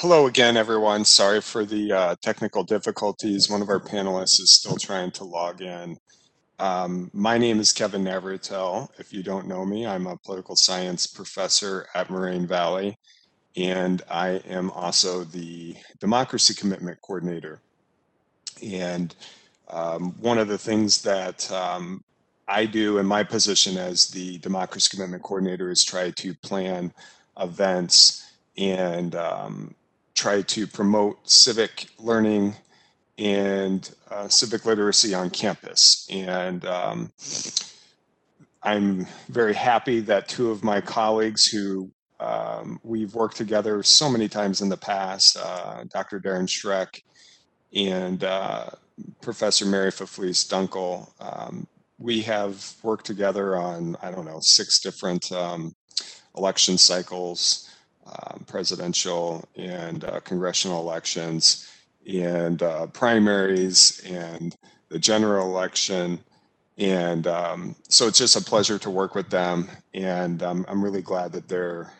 Hello again, everyone. Sorry for the technical difficulties. One of our panelists is still trying to log in. My name is Kevin Navratil. If you don't know me, I'm a political science professor at Moraine Valley, and I am also the Democracy Commitment Coordinator. And one of the things that I do in my position as the Democracy Commitment Coordinator is try to plan events and try to promote civic learning and civic literacy on campus. And I'm very happy that two of my colleagues who we've worked together so many times in the past, Dr. Darren Schreck and Professor Mary Fefles-Dunkle, we have worked together on, I don't know, 6 different election cycles. Presidential and congressional elections and primaries and the general election. And so it's just a pleasure to work with them. And I'm really glad that they're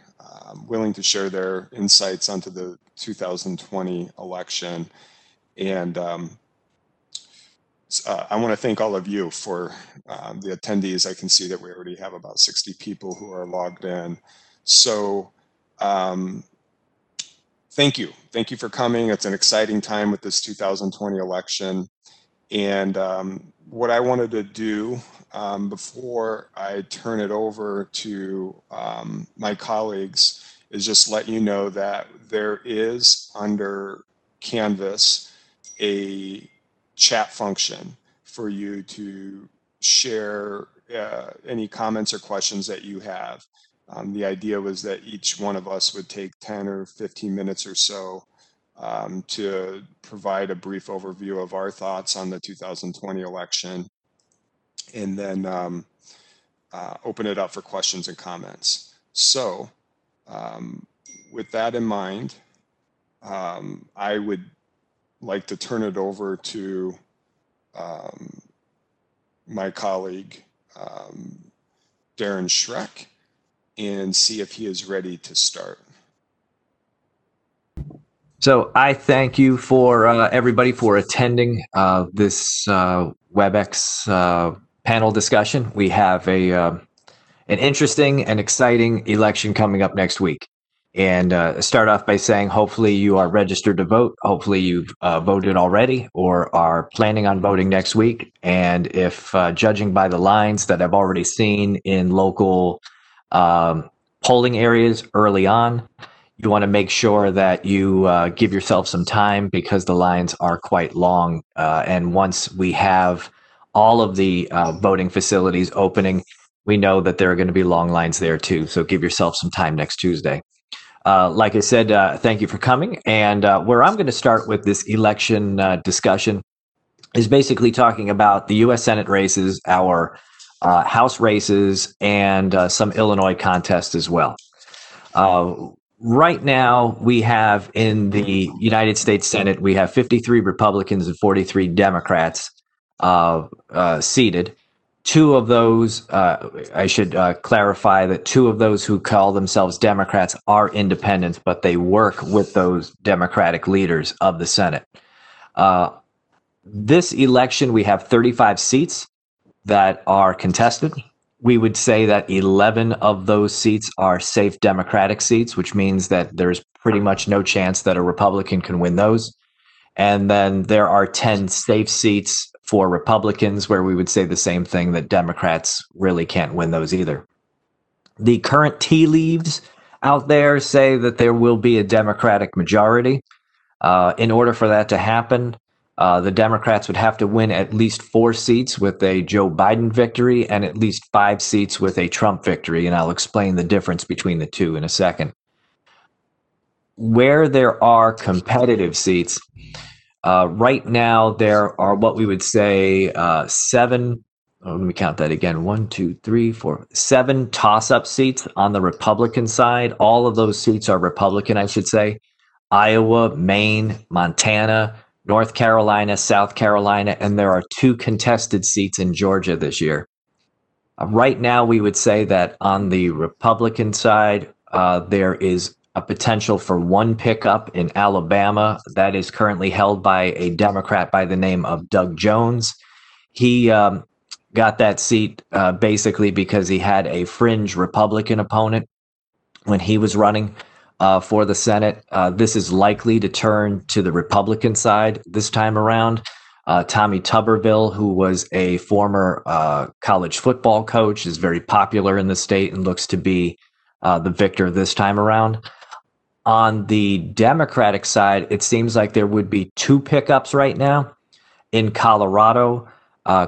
willing to share their insights onto the 2020 election. And I want to thank all of you for the attendees. I can see that we already have about 60 people who are logged in. So thank you. Thank you for coming. It's an exciting time with this 2020 election. And what I wanted to do before I turn it over to my colleagues is just let you know that there is under Canvas a chat function for you to share any comments or questions that you have. The idea was that each one of us would take 10 or 15 minutes or so to provide a brief overview of our thoughts on the 2020 election, and then open it up for questions and comments. So with that in mind, I would like to turn it over to my colleague, Darren Schreck, and see if he is ready to start. So I thank you for everybody for attending this WebEx panel discussion. We have a an interesting and exciting election coming up next week. And start off by saying, hopefully you are registered to vote. Hopefully you've voted already or are planning on voting next week. And if judging by the lines that I've already seen in local polling areas early on, you want to make sure that you give yourself some time because the lines are quite long. And once we have all of the voting facilities opening, we know that there are going to be long lines there too. So give yourself some time next Tuesday. Like I said, thank you for coming. And where I'm going to start with this election discussion is basically talking about the U.S. Senate races, our House races, and some Illinois contest as well. Right now, we have in the United States Senate, we have 53 Republicans and 43 Democrats seated. Two of those, I should clarify that two of those who call themselves Democrats are independents, but they work with those Democratic leaders of the Senate. This election, we have 35 seats that are contested. We would say that 11 of those seats are safe Democratic seats, which means that there's pretty much no chance that a Republican can win those. And then there are 10 safe seats for Republicans where we would say the same thing, that Democrats really can't win those either. The current tea leaves out there say that there will be a Democratic majority. In order for that to happen, the Democrats would have to win at least 4 seats with a Joe Biden victory and at least 5 seats with a Trump victory. And I'll explain the difference between the two in a second. Where there are competitive seats, right now there are what we would say 7. Oh, let me count that again. 7 toss-up seats on the Republican side. All of those seats are Republican, I should say. Iowa, Maine, Montana, North Carolina, South Carolina, and there are 2 contested seats in Georgia this year. Right now, we would say that on the Republican side, there is a potential for one pickup in Alabama that is currently held by a Democrat by the name of Doug Jones. He got that seat basically because he had a fringe Republican opponent when he was running for the Senate. This is likely to turn to the Republican side this time around. Tommy Tuberville, who was a former college football coach, is very popular in the state and looks to be the victor this time around. On the Democratic side, it seems like there would be two pickups right now. In Colorado,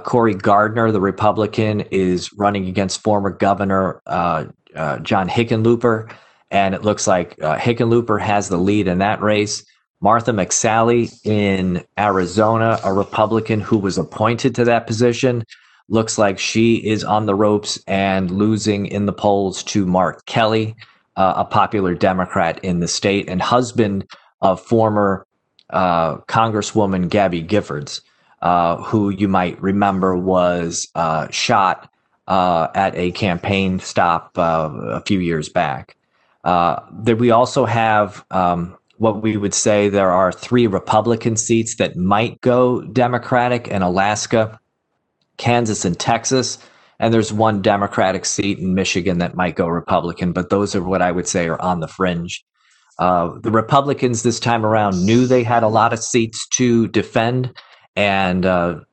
Cory Gardner, the Republican, is running against former Governor John Hickenlooper, and it looks like Hickenlooper has the lead in that race. Martha McSally in Arizona, a Republican who was appointed to that position, looks like she is on the ropes and losing in the polls to Mark Kelly, a popular Democrat in the state and husband of former Congresswoman Gabby Giffords, who you might remember was shot at a campaign stop a few years back. That we also have what we would say there are three Republican seats that might go Democratic in Alaska, Kansas, and Texas, and there's one Democratic seat in Michigan that might go Republican, but those are what I would say are on the fringe. The Republicans this time around knew they had a lot of seats to defend, and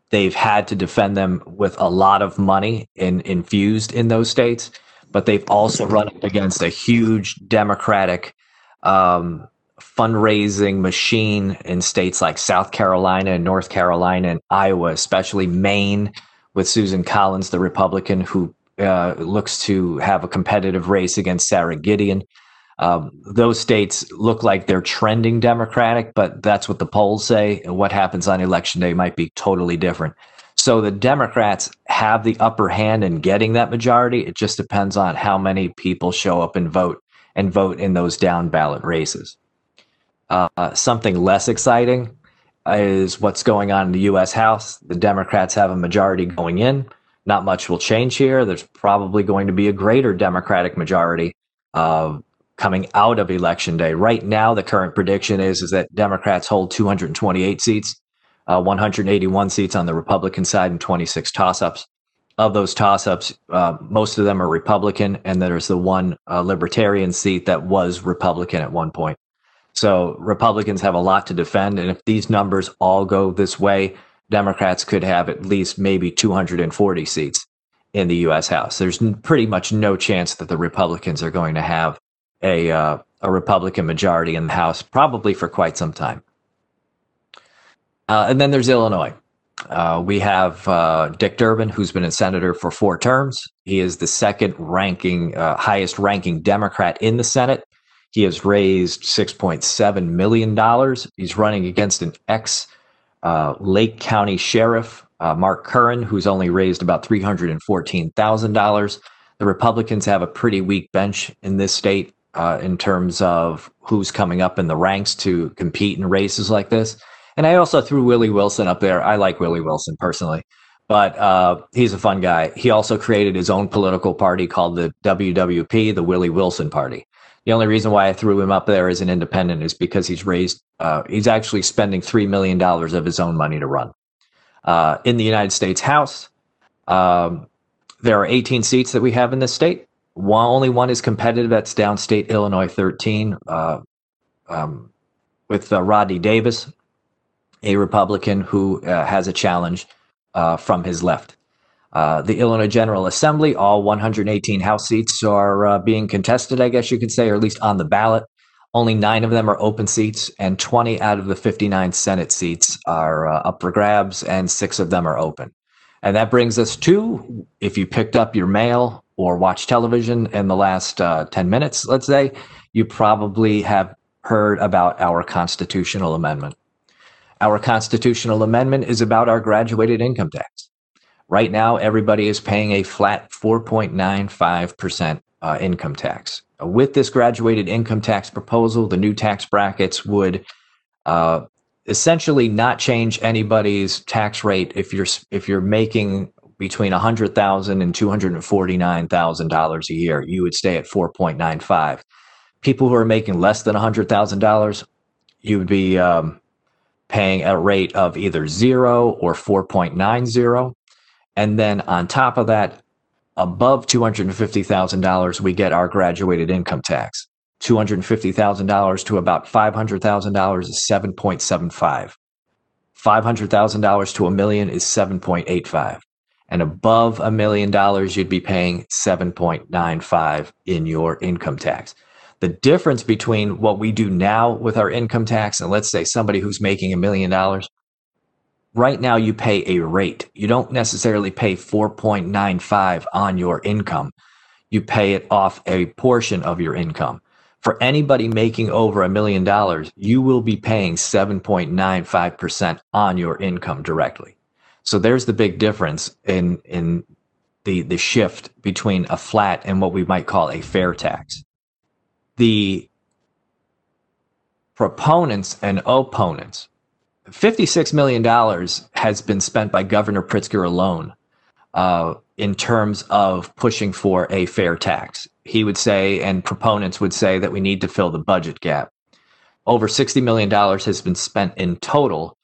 they've had to defend them with a lot of money infused in those states, but they've also run up against a huge Democratic fundraising machine in states like South Carolina and North Carolina and Iowa, especially Maine, with Susan Collins, the Republican, who looks to have a competitive race against Sarah Gideon. Those states look like they're trending Democratic, but that's what the polls say. And what happens on Election Day might be totally different. So the Democrats have the upper hand in getting that majority. It just depends on how many people show up and vote in those down ballot races. Something less exciting is what's going on in the U.S. House. The Democrats have a majority going in. Not much will change here. There's probably going to be a greater Democratic majority coming out of Election Day. Right now, the current prediction is that Democrats hold 228 seats, 181 seats on the Republican side, and 26 toss-ups. Of those toss-ups, most of them are Republican, and there's the one Libertarian seat that was Republican at one point. So Republicans have a lot to defend, and if these numbers all go this way, Democrats could have at least maybe 240 seats in the U.S. House. There's pretty much no chance that the Republicans are going to have a Republican majority in the House, probably for quite some time. And then there's Illinois. We have Dick Durbin, who's been a senator for 4 terms. He is the highest ranking Democrat in the Senate. He has raised $6.7 million. He's running against an ex-Lake County sheriff, Mark Curran, who's only raised about $314,000. The Republicans have a pretty weak bench in this state in terms of who's coming up in the ranks to compete in races like this. And I also threw Willie Wilson up there. I like Willie Wilson personally, but he's a fun guy. He also created his own political party called the WWP, the Willie Wilson Party. The only reason why I threw him up there as an independent is because he's raised, he's actually spending $3 million of his own money to run. In the United States House, there are 18 seats that we have in this state. Only one is competitive. That's downstate Illinois 13 with Rodney Davis, a Republican who has a challenge from his left. The Illinois General Assembly, all 118 House seats are being contested, I guess you could say, or at least on the ballot. Only 9 of them are open seats, and 20 out of the 59 Senate seats are up for grabs, and 6 of them are open. And that brings us to, if you picked up your mail or watched television in the last 10 minutes, let's say, you probably have heard about our constitutional amendment. Our constitutional amendment is about our graduated income tax. Right now, everybody is paying a flat 4.95% income tax. With this graduated income tax proposal, the new tax brackets would essentially not change anybody's tax rate if you're making between $100,000 and $249,000 a year. You would stay at 4.95. people who are making less than $100,000, you would be paying a rate of either 0 or 4.90. And then on top of that, above $250,000, we get our graduated income tax. $250,000 to about $500,000 is 7.75. $500,000 to $1 million is 7.85. And above $1 million, you'd be paying 7.95 in your income tax. The difference between what we do now with our income tax and let's say somebody who's making $1 million, right now you pay a rate. You don't necessarily pay 4.95 on your income. You pay it off a portion of your income. For anybody making over $1 million, you will be paying 7.95% on your income directly. So there's the big difference in the shift between a flat and what we might call a fair tax. The proponents and opponents, $56 million has been spent by Governor Pritzker alone in terms of pushing for a fair tax. He would say, and proponents would say, that we need to fill the budget gap. Over $60 million has been spent in total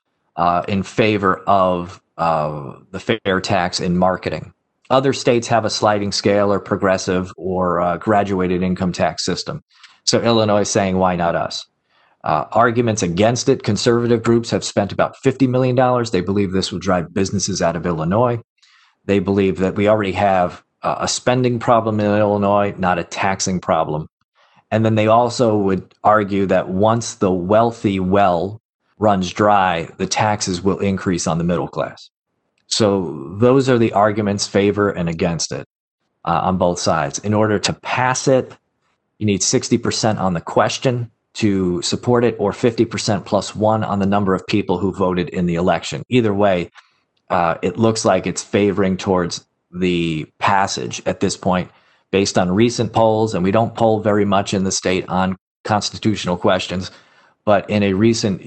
in favor of the fair tax in marketing. Other states have a sliding scale or progressive or graduated income tax system. So Illinois is saying, why not us? Arguments against it. Conservative groups have spent about $50 million. They believe this will drive businesses out of Illinois. They believe that we already have a spending problem in Illinois, not a taxing problem. And then they also would argue that once the wealthy well runs dry, the taxes will increase on the middle class. So those are the arguments favor and against it on both sides. In order to pass it, you need 60% on the question to support it or 50% plus one on the number of people who voted in the election. Either way, it looks like it's favoring towards the passage at this point based on recent polls, and we don't poll very much in the state on constitutional questions, but in a recent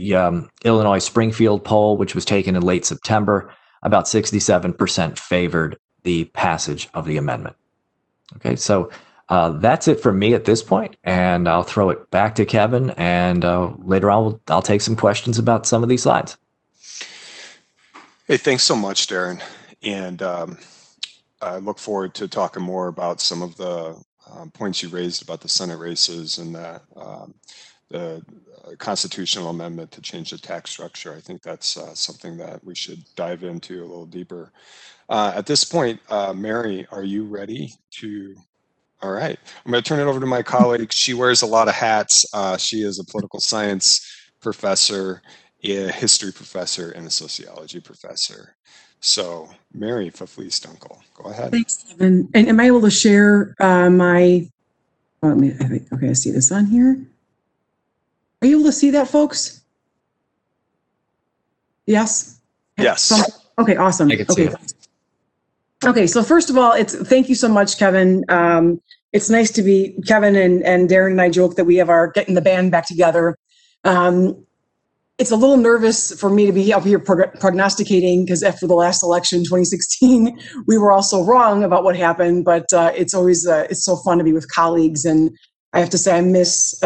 Illinois Springfield poll, which was taken in late September, about 67% favored the passage of the amendment. Okay, so that's it for me at this point, and I'll throw it back to Kevin, and later on I'll take some questions about some of these slides. Hey, thanks so much, Darren, and I look forward to talking more about some of the points you raised about the Senate races and the constitutional amendment to change the tax structure. I think that's something that we should dive into a little deeper. At this point, Mary, are you ready to? All right, I'm going to turn it over to my colleague. She wears a lot of hats. She is a political science professor, a history professor, and a sociology professor. So, Mary Fefles-Dunkle, go ahead. Thanks, Kevin. And am I able to share my? Oh, okay, I see this on here. Are you able to see that, folks? Yes? Yes. Okay, awesome. I can see it. Okay, so first of all, thank you so much, Kevin. It's nice to be, Kevin and Darren and I joke that we have our getting the band back together. It's a little nervous for me to be up here prognosticating, because after the last election, 2016, we were also wrong about what happened, but it's always, it's so fun to be with colleagues, and I have to say I miss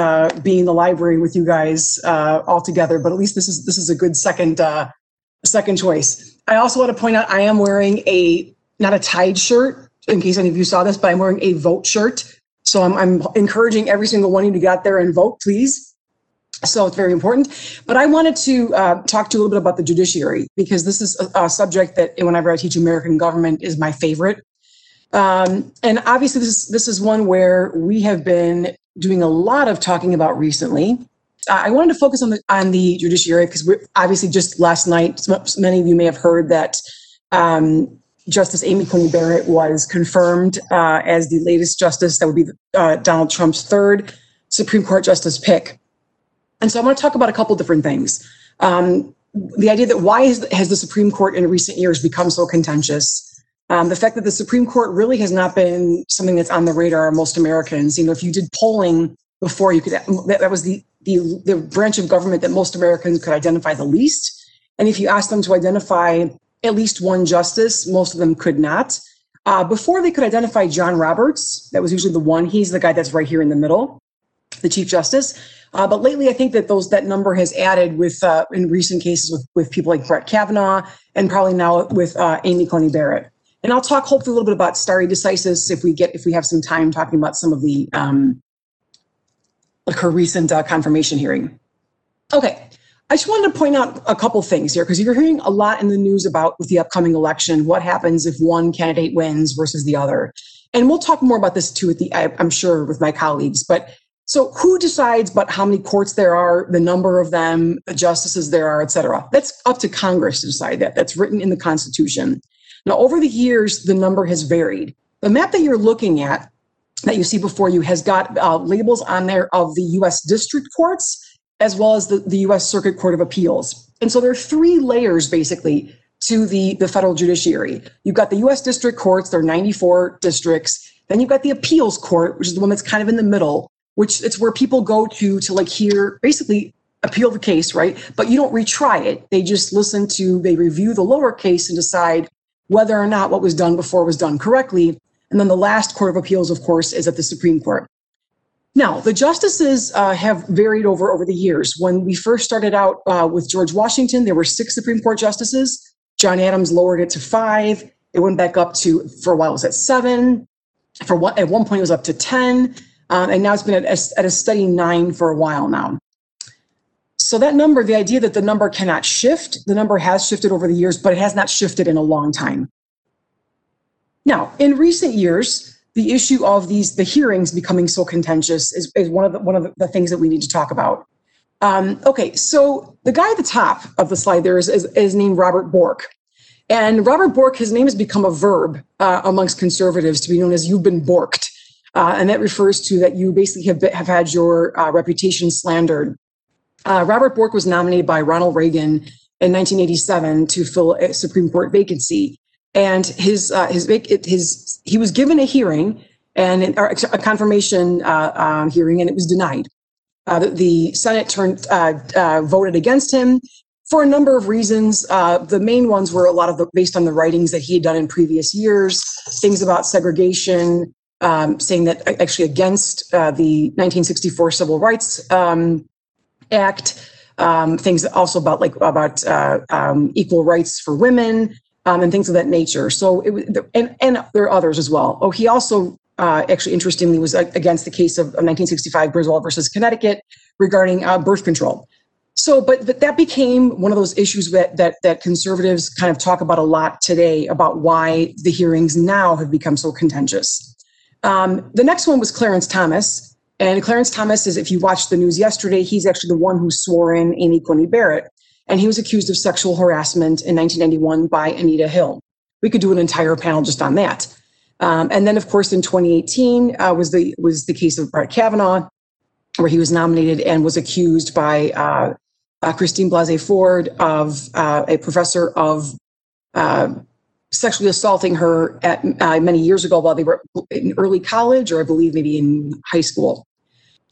being in the library with you guys all together, but at least this is a good second choice. I also want to point out I am wearing not a tied shirt, in case any of you saw this, but I'm wearing a vote shirt. So I'm encouraging every single one of you to get out there and vote, please. So it's very important. But I wanted to talk to you a little bit about the judiciary, because this is a subject that whenever I teach American government is my favorite. And obviously this is one where we have been doing a lot of talking about recently. I wanted to focus on the judiciary because obviously just last night, many of you may have heard that Justice Amy Coney Barrett was confirmed as the latest justice. That would be Donald Trump's third Supreme Court justice pick. And so I want to talk about a couple different things. The idea that has the Supreme Court in recent years become so contentious? The fact that the Supreme Court really has not been something that's on the radar of most Americans. You know, if you did polling before, you could, that was the branch of government that most Americans could identify the least. And if you asked them to identify at least one justice, most of them could not. Before they could identify John Roberts, that was usually the one. He's the guy that's right here in the middle. the Chief Justice. But lately, I think that that number has added with in recent cases with people like Brett Kavanaugh and probably now with Amy Coney Barrett. And I'll talk hopefully a little bit about stare decisis if we have some time talking about some of the like her recent confirmation hearing. Okay, I just wanted to point out a couple things here because you're hearing a lot in the news about with the upcoming election, what happens if one candidate wins versus the other. And we'll talk more about this too at the I'm sure with my colleagues, but so who decides but how many courts there are, the number of them, the justices there are, et cetera. That's up to Congress to decide that. That's written in the Constitution. Now, over the years, the number has varied. The map that you're looking at, that you see before you, has got labels on there of the U.S. District Courts, as well as the U.S. Circuit Court of Appeals. And so there are three layers, basically, to the federal judiciary. You've got the U.S. District Courts, there are 94 districts. Then you've got the Appeals Court, which is the one that's kind of in the middle, which it's where people go to like hear, basically appeal the case, right? But you don't retry it. They just they review the lower case and decide whether or not what was done before was done correctly. And then the last court of appeals, of course, is at the Supreme Court. Now, the justices have varied over the years. When we first started out with George Washington, there were 6 Supreme Court justices. John Adams lowered it to 5. It went back up to, for a while, it was at 7. At one point, it was up to 10. And now it's been at a steady 9 for a while now. So that number, the idea that the number cannot shift, the number has shifted over the years, but it has not shifted in a long time. Now, in recent years, the issue of the hearings becoming so contentious is one of the things that we need to talk about. Okay, so the guy at the top of the slide there is named Robert Bork. And Robert Bork, his name has become a verb amongst conservatives to be known as "you've been borked." And that refers to that you basically have had your reputation slandered. Robert Bork was nominated by Ronald Reagan in 1987 to fill a Supreme Court vacancy. And he was given a hearing or a confirmation hearing, and it was denied. The Senate voted against him for a number of reasons. The main ones were based on the writings that he had done in previous years, things about segregation, saying that actually against the 1964 Civil Rights Act, things also about equal rights for women. And things of that nature. So and there are others as well. Oh, he also actually, interestingly, was against the case of 1965 Griswold versus Connecticut regarding birth control. So, but that became one of those issues that conservatives kind of talk about a lot today about why the hearings now have become so contentious. The next one was Clarence Thomas, and Clarence Thomas is, if you watched the news yesterday, he's actually the one who swore in Amy Coney Barrett. And he was accused of sexual harassment in 1991 by Anita Hill. We could do an entire panel just on that. And then, of course, in 2018 was the case of Brett Kavanaugh, where he was nominated and was accused by Christine Blasey Ford of a professor of sexually assaulting her at many years ago while they were in early college, or I believe maybe in high school.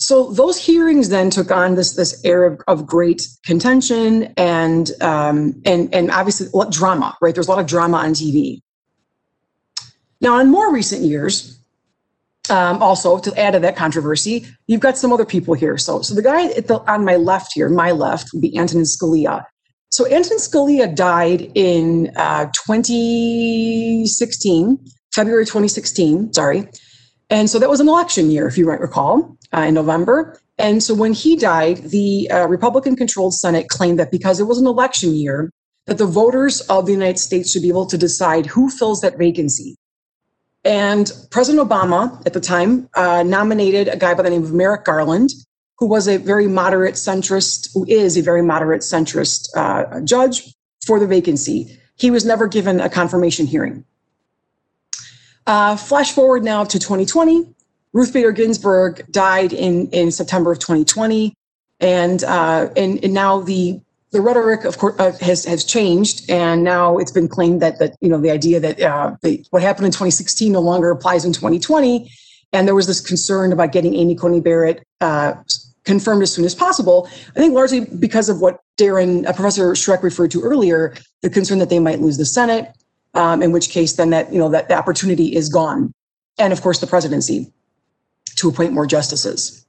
So those hearings then took on this era of great contention and obviously a lot of drama, right? There's a lot of drama on TV. Now, in more recent years, also to add to that controversy, you've got some other people here. So the guy on my left here, would be Antonin Scalia. So Antonin Scalia died in 2016, February 2016, sorry. And so that was an election year, if you might recall, in November. And so when he died, the Republican-controlled Senate claimed that because it was an election year, that the voters of the United States should be able to decide who fills that vacancy. And President Obama, at the time, nominated a guy by the name of Merrick Garland, who was a very moderate centrist, judge for the vacancy. He was never given a confirmation hearing. Flash forward now to 2020. Ruth Bader Ginsburg died in September of 2020, and now the rhetoric, of course, has changed, and now it's been claimed that the idea that what happened in 2016 no longer applies in 2020, and there was this concern about getting Amy Coney Barrett confirmed as soon as possible. I think largely because of what Professor Schreck referred to earlier, the concern that they might lose the Senate. In which case, then that the opportunity is gone, and of course the presidency to appoint more justices.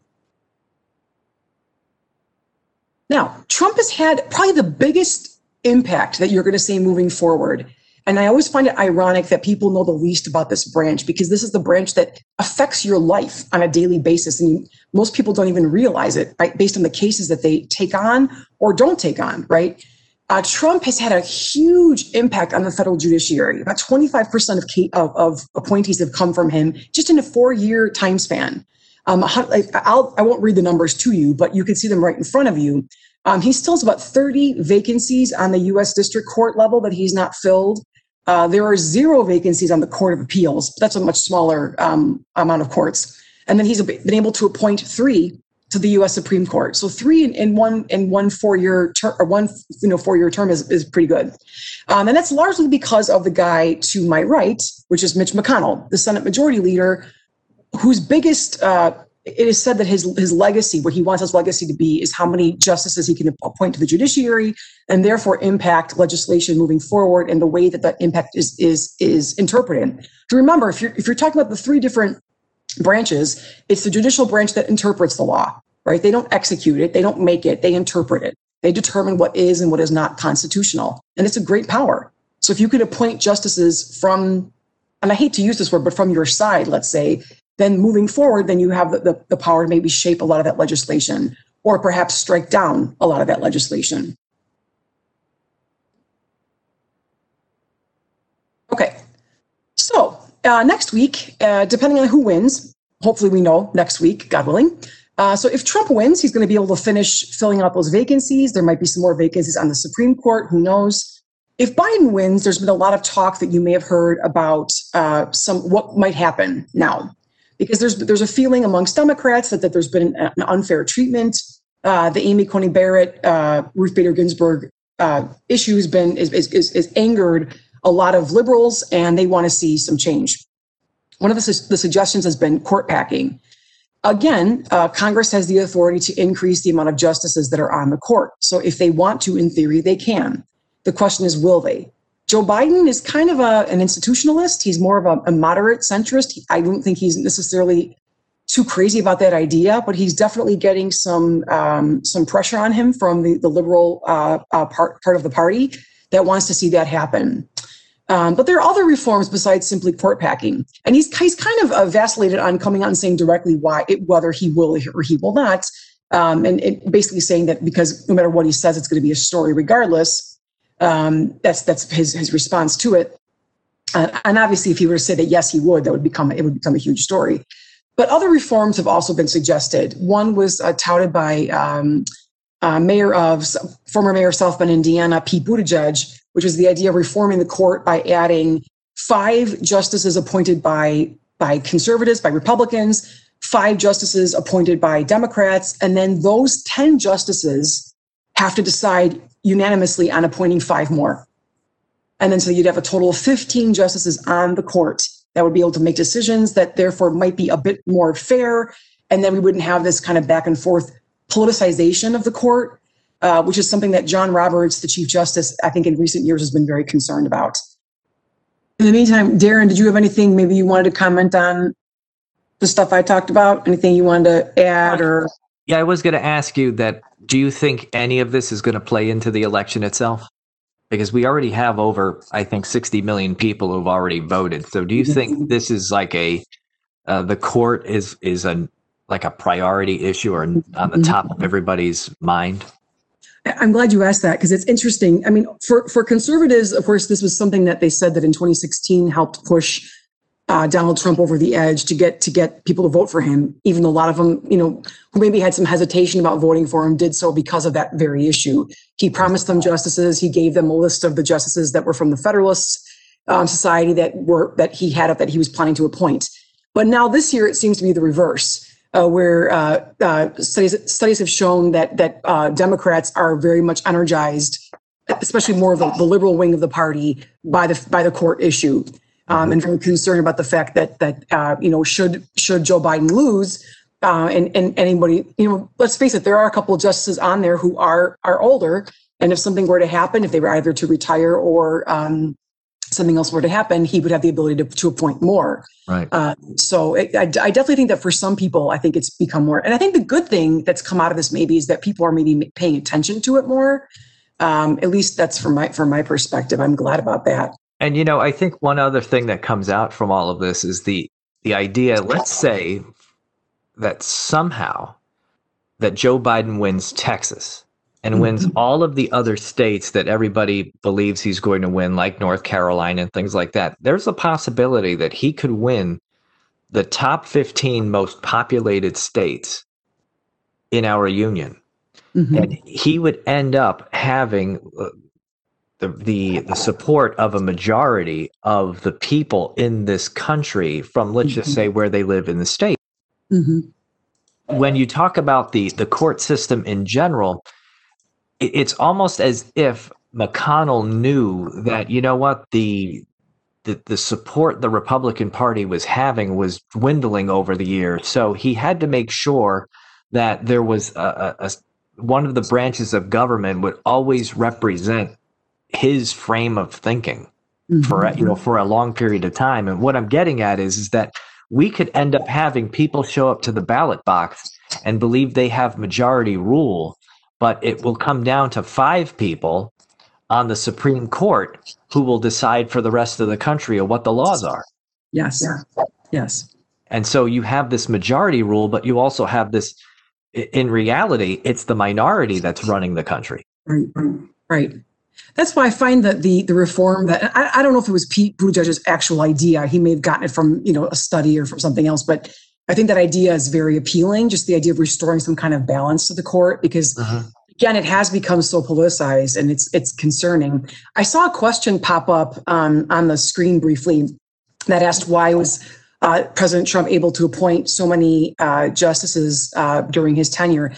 Now, Trump has had probably the biggest impact that you're going to see moving forward. And I always find it ironic that people know the least about this branch, because this is the branch that affects your life on a daily basis. And most people don't even realize it, right, based on the cases that they take on or don't take on, right? Trump has had a huge impact on the federal judiciary. About 25% of appointees have come from him just in a 4-year time span. I won't read the numbers to you, but you can see them right in front of you. He still has about 30 vacancies on the U.S. District Court level that he's not filled. There are 0 vacancies on the Court of Appeals. But that's a much smaller amount of courts. And then he's been able to appoint 3 to the U.S. Supreme Court. So 3 in one 4-year term, or one 4-year term is pretty good. And that's largely because of the guy to my right, which is Mitch McConnell, the Senate Majority Leader, whose biggest, it is said that his legacy, what he wants his legacy to be, is how many justices he can appoint to the judiciary and therefore impact legislation moving forward and the way that that impact is interpreted. To remember, if you're talking about the 3 different branches, it's the judicial branch that interprets the law, right? They don't execute it. They don't make it. They interpret it. They determine what is and what is not constitutional. And it's a great power. So if you could appoint justices from, and I hate to use this word, but from your side, let's say, then moving forward, then you have the power to maybe shape a lot of that legislation or perhaps strike down a lot of that legislation. Okay, so next week, depending on who wins, hopefully we know next week, God willing. So if Trump wins, he's going to be able to finish filling out those vacancies. There might be some more vacancies on the Supreme Court, who knows? If Biden wins, there's been a lot of talk that you may have heard about what might happen now. Because there's a feeling amongst Democrats that there's been an unfair treatment. The Amy Coney Barrett, Ruth Bader Ginsburg issue has angered a lot of liberals, and they want to see some change. One of the suggestions has been court packing. Again, Congress has the authority to increase the amount of justices that are on the court. So if they want to, in theory, they can. The question is, will they? Joe Biden is kind of an institutionalist. He's more of a moderate centrist. I don't think he's necessarily too crazy about that idea, but he's definitely getting some pressure on him from the liberal part of the party that wants to see that happen. But there are other reforms besides simply court packing. And he's kind of vacillated on coming out and saying directly whether he will or he will not. And basically saying that because no matter what he says, it's going to be a story regardless. That's his response to it. And obviously, if he were to say that, yes, he would, it would become a huge story. But other reforms have also been suggested. One was touted by former mayor of South Bend, Indiana, Pete Buttigieg, which is the idea of reforming the court by adding 5 justices appointed by conservatives, by Republicans, 5 justices appointed by Democrats, and then those 10 justices have to decide unanimously on appointing 5 more. And then so you'd have a total of 15 justices on the court that would be able to make decisions that therefore might be a bit more fair. And then we wouldn't have this kind of back and forth politicization of the court, which is something that John Roberts, the Chief Justice, I think in recent years has been very concerned about. In the meantime, Darren, did you have anything maybe you wanted to comment on the stuff I talked about? Anything you wanted to add or... Yeah, I was going to ask you that, do you think any of this is going to play into the election itself? Because we already have over, I think, 60 million people who've already voted. So do you think this is like the court is like a priority issue or on the top of everybody's mind? I'm glad you asked that because it's interesting. I mean, for conservatives, of course, this was something that they said that in 2016 helped push Donald Trump over the edge to get people to vote for him. Even a lot of them, who maybe had some hesitation about voting for him, did so because of that very issue. He promised them justices. He gave them a list of the justices that were from the Federalist Society that he was planning to appoint. But now this year, it seems to be the reverse, where studies have shown that Democrats are very much energized, especially more of the liberal wing of the party, by the court issue. And very concerned about the fact that should Joe Biden lose, and anybody, let's face it, there are a couple of justices on there who are older, and if something were to happen, if they were either to retire or something else were to happen, he would have the ability to appoint more. Right. So I definitely think that for some people, I think it's become more. And I think the good thing that's come out of this maybe is that people are maybe paying attention to it more. At least that's from my perspective. I'm glad about that. And, you know, I think one other thing that comes out from all of this is the idea, let's say that somehow that Joe Biden wins Texas and wins all of the other states that everybody believes he's going to win, like North Carolina and things like that. There's a possibility that he could win the top 15 most populated states in our union. Mm-hmm. And he would end up having the support of a majority of the people in this country from, let's just say, where they live in the state. Mm-hmm. When you talk about the court system in general, it's almost as if McConnell knew that, you know what, the support the Republican Party was having was dwindling over the years. So he had to make sure that there was one of the branches of government would always represent his frame of thinking for a long period of time. And what I'm getting at is that we could end up having people show up to the ballot box and believe they have majority rule, but it will come down to 5 people on the Supreme Court who will decide for the rest of the country of what the laws are. Yes. Yeah. Yes. And so you have this majority rule, but you also have this, in reality, it's the minority that's running the country. Right. That's why I find that the reform that I don't know if it was Pete Buttigieg's actual idea. He may have gotten it from, you know, a study or from something else, but I think that idea is very appealing. Just the idea of restoring some kind of balance to the court, because again, it has become so politicized and it's concerning. I saw a question pop up on the screen briefly that asked why was President Trump able to appoint so many justices during his tenure.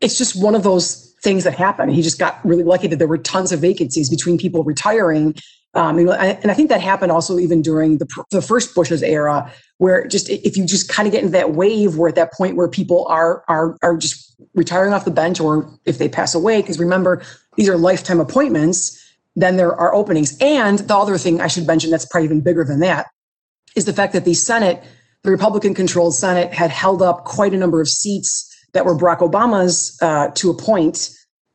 It's just one of those things that happen. He just got really lucky that there were tons of vacancies between people retiring. And I think that happened also even during the first Bush's era, where just if you just kind of get into that wave where at that point where people are just retiring off the bench, or if they pass away, because remember, these are lifetime appointments, then there are openings. And the other thing I should mention that's probably even bigger than that is the fact that the Senate, the Republican-controlled Senate, had held up quite a number of seats that were Barack Obama's to appoint,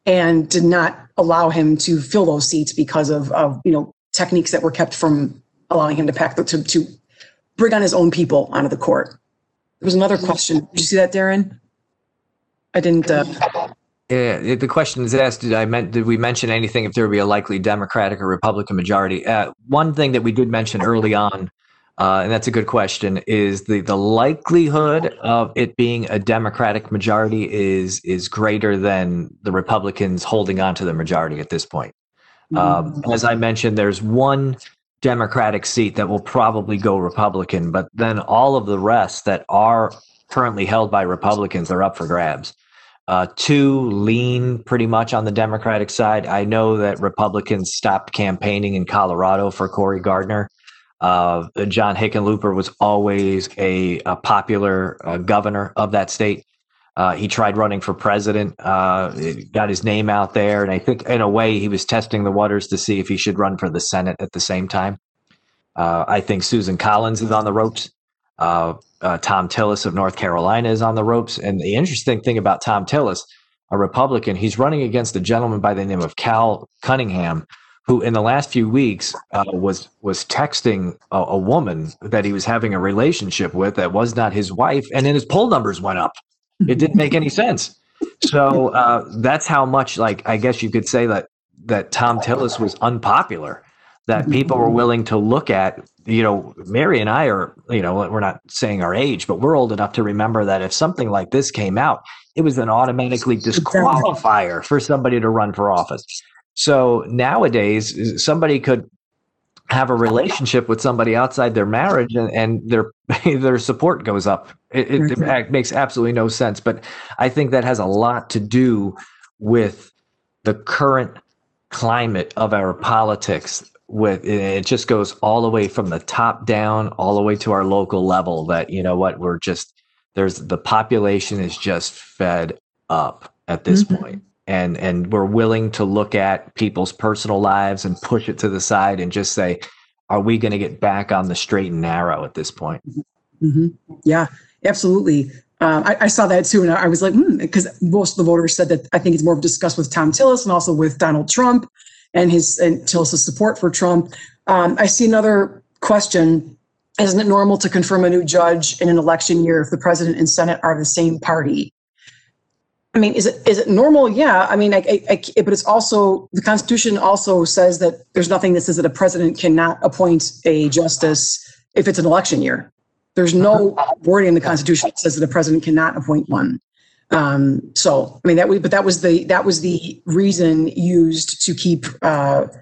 and did not allow him to fill those seats because of you know, techniques that were kept from allowing him to bring on his own people onto the court. There was another question. Did you see that, Darren? I didn't. Yeah, the question is asked, did we mention anything if there would be a likely Democratic or Republican majority? One thing that we did mention early on, and that's a good question, is the likelihood of it being a Democratic majority is greater than the Republicans holding on to the majority at this point. As I mentioned, there's one Democratic seat that will probably go Republican, but then all of the rest that are currently held by Republicans are up for grabs. Two lean pretty much on the Democratic side. I know that Republicans stopped campaigning in Colorado for Cory Gardner. John Hickenlooper was always a popular governor of that state. He tried running for president, got his name out there, and I think in a way he was testing the waters to see if he should run for the Senate at the same time. I think Susan Collins is on the ropes. Tom Tillis of North Carolina is on the ropes. And the interesting thing about Tom Tillis, a Republican, he's running against a gentleman by the name of Cal Cunningham, who in the last few weeks was texting a woman that he was having a relationship with that was not his wife, and then his poll numbers went up. It didn't make any sense. So that's how much, like, I guess you could say that Tom Tillis was unpopular, that people were willing to look at. You know, Mary and I are, you know, we're not saying our age, but we're old enough to remember that if something like this came out, it was an automatically disqualifier for somebody to run for office. So nowadays, somebody could have a relationship with somebody outside their marriage, and their support goes up. It makes absolutely no sense. But I think that has a lot to do with the current climate of our politics. With it just goes all the way from the top down, all the way to our local level. That, you know what, we're just, there's, the population is just fed up at this point. And we're willing to look at people's personal lives and push it to the side and just say, are we going to get back on the straight and narrow at this point? Mm-hmm. Yeah, absolutely. I saw that too. And I was like, because most of the voters said that I think it's more discussed with Tom Tillis and also with Donald Trump and Tillis' support for Trump. I see another question. Isn't it normal to confirm a new judge in an election year if the president and Senate are the same party? I mean, is it normal? Yeah. I mean, but it's also, the Constitution also says that there's nothing that says that a president cannot appoint a justice if it's an election year. There's no wording in the Constitution that says that a president cannot appoint one. So, I mean, that was the reason used to keep Merrick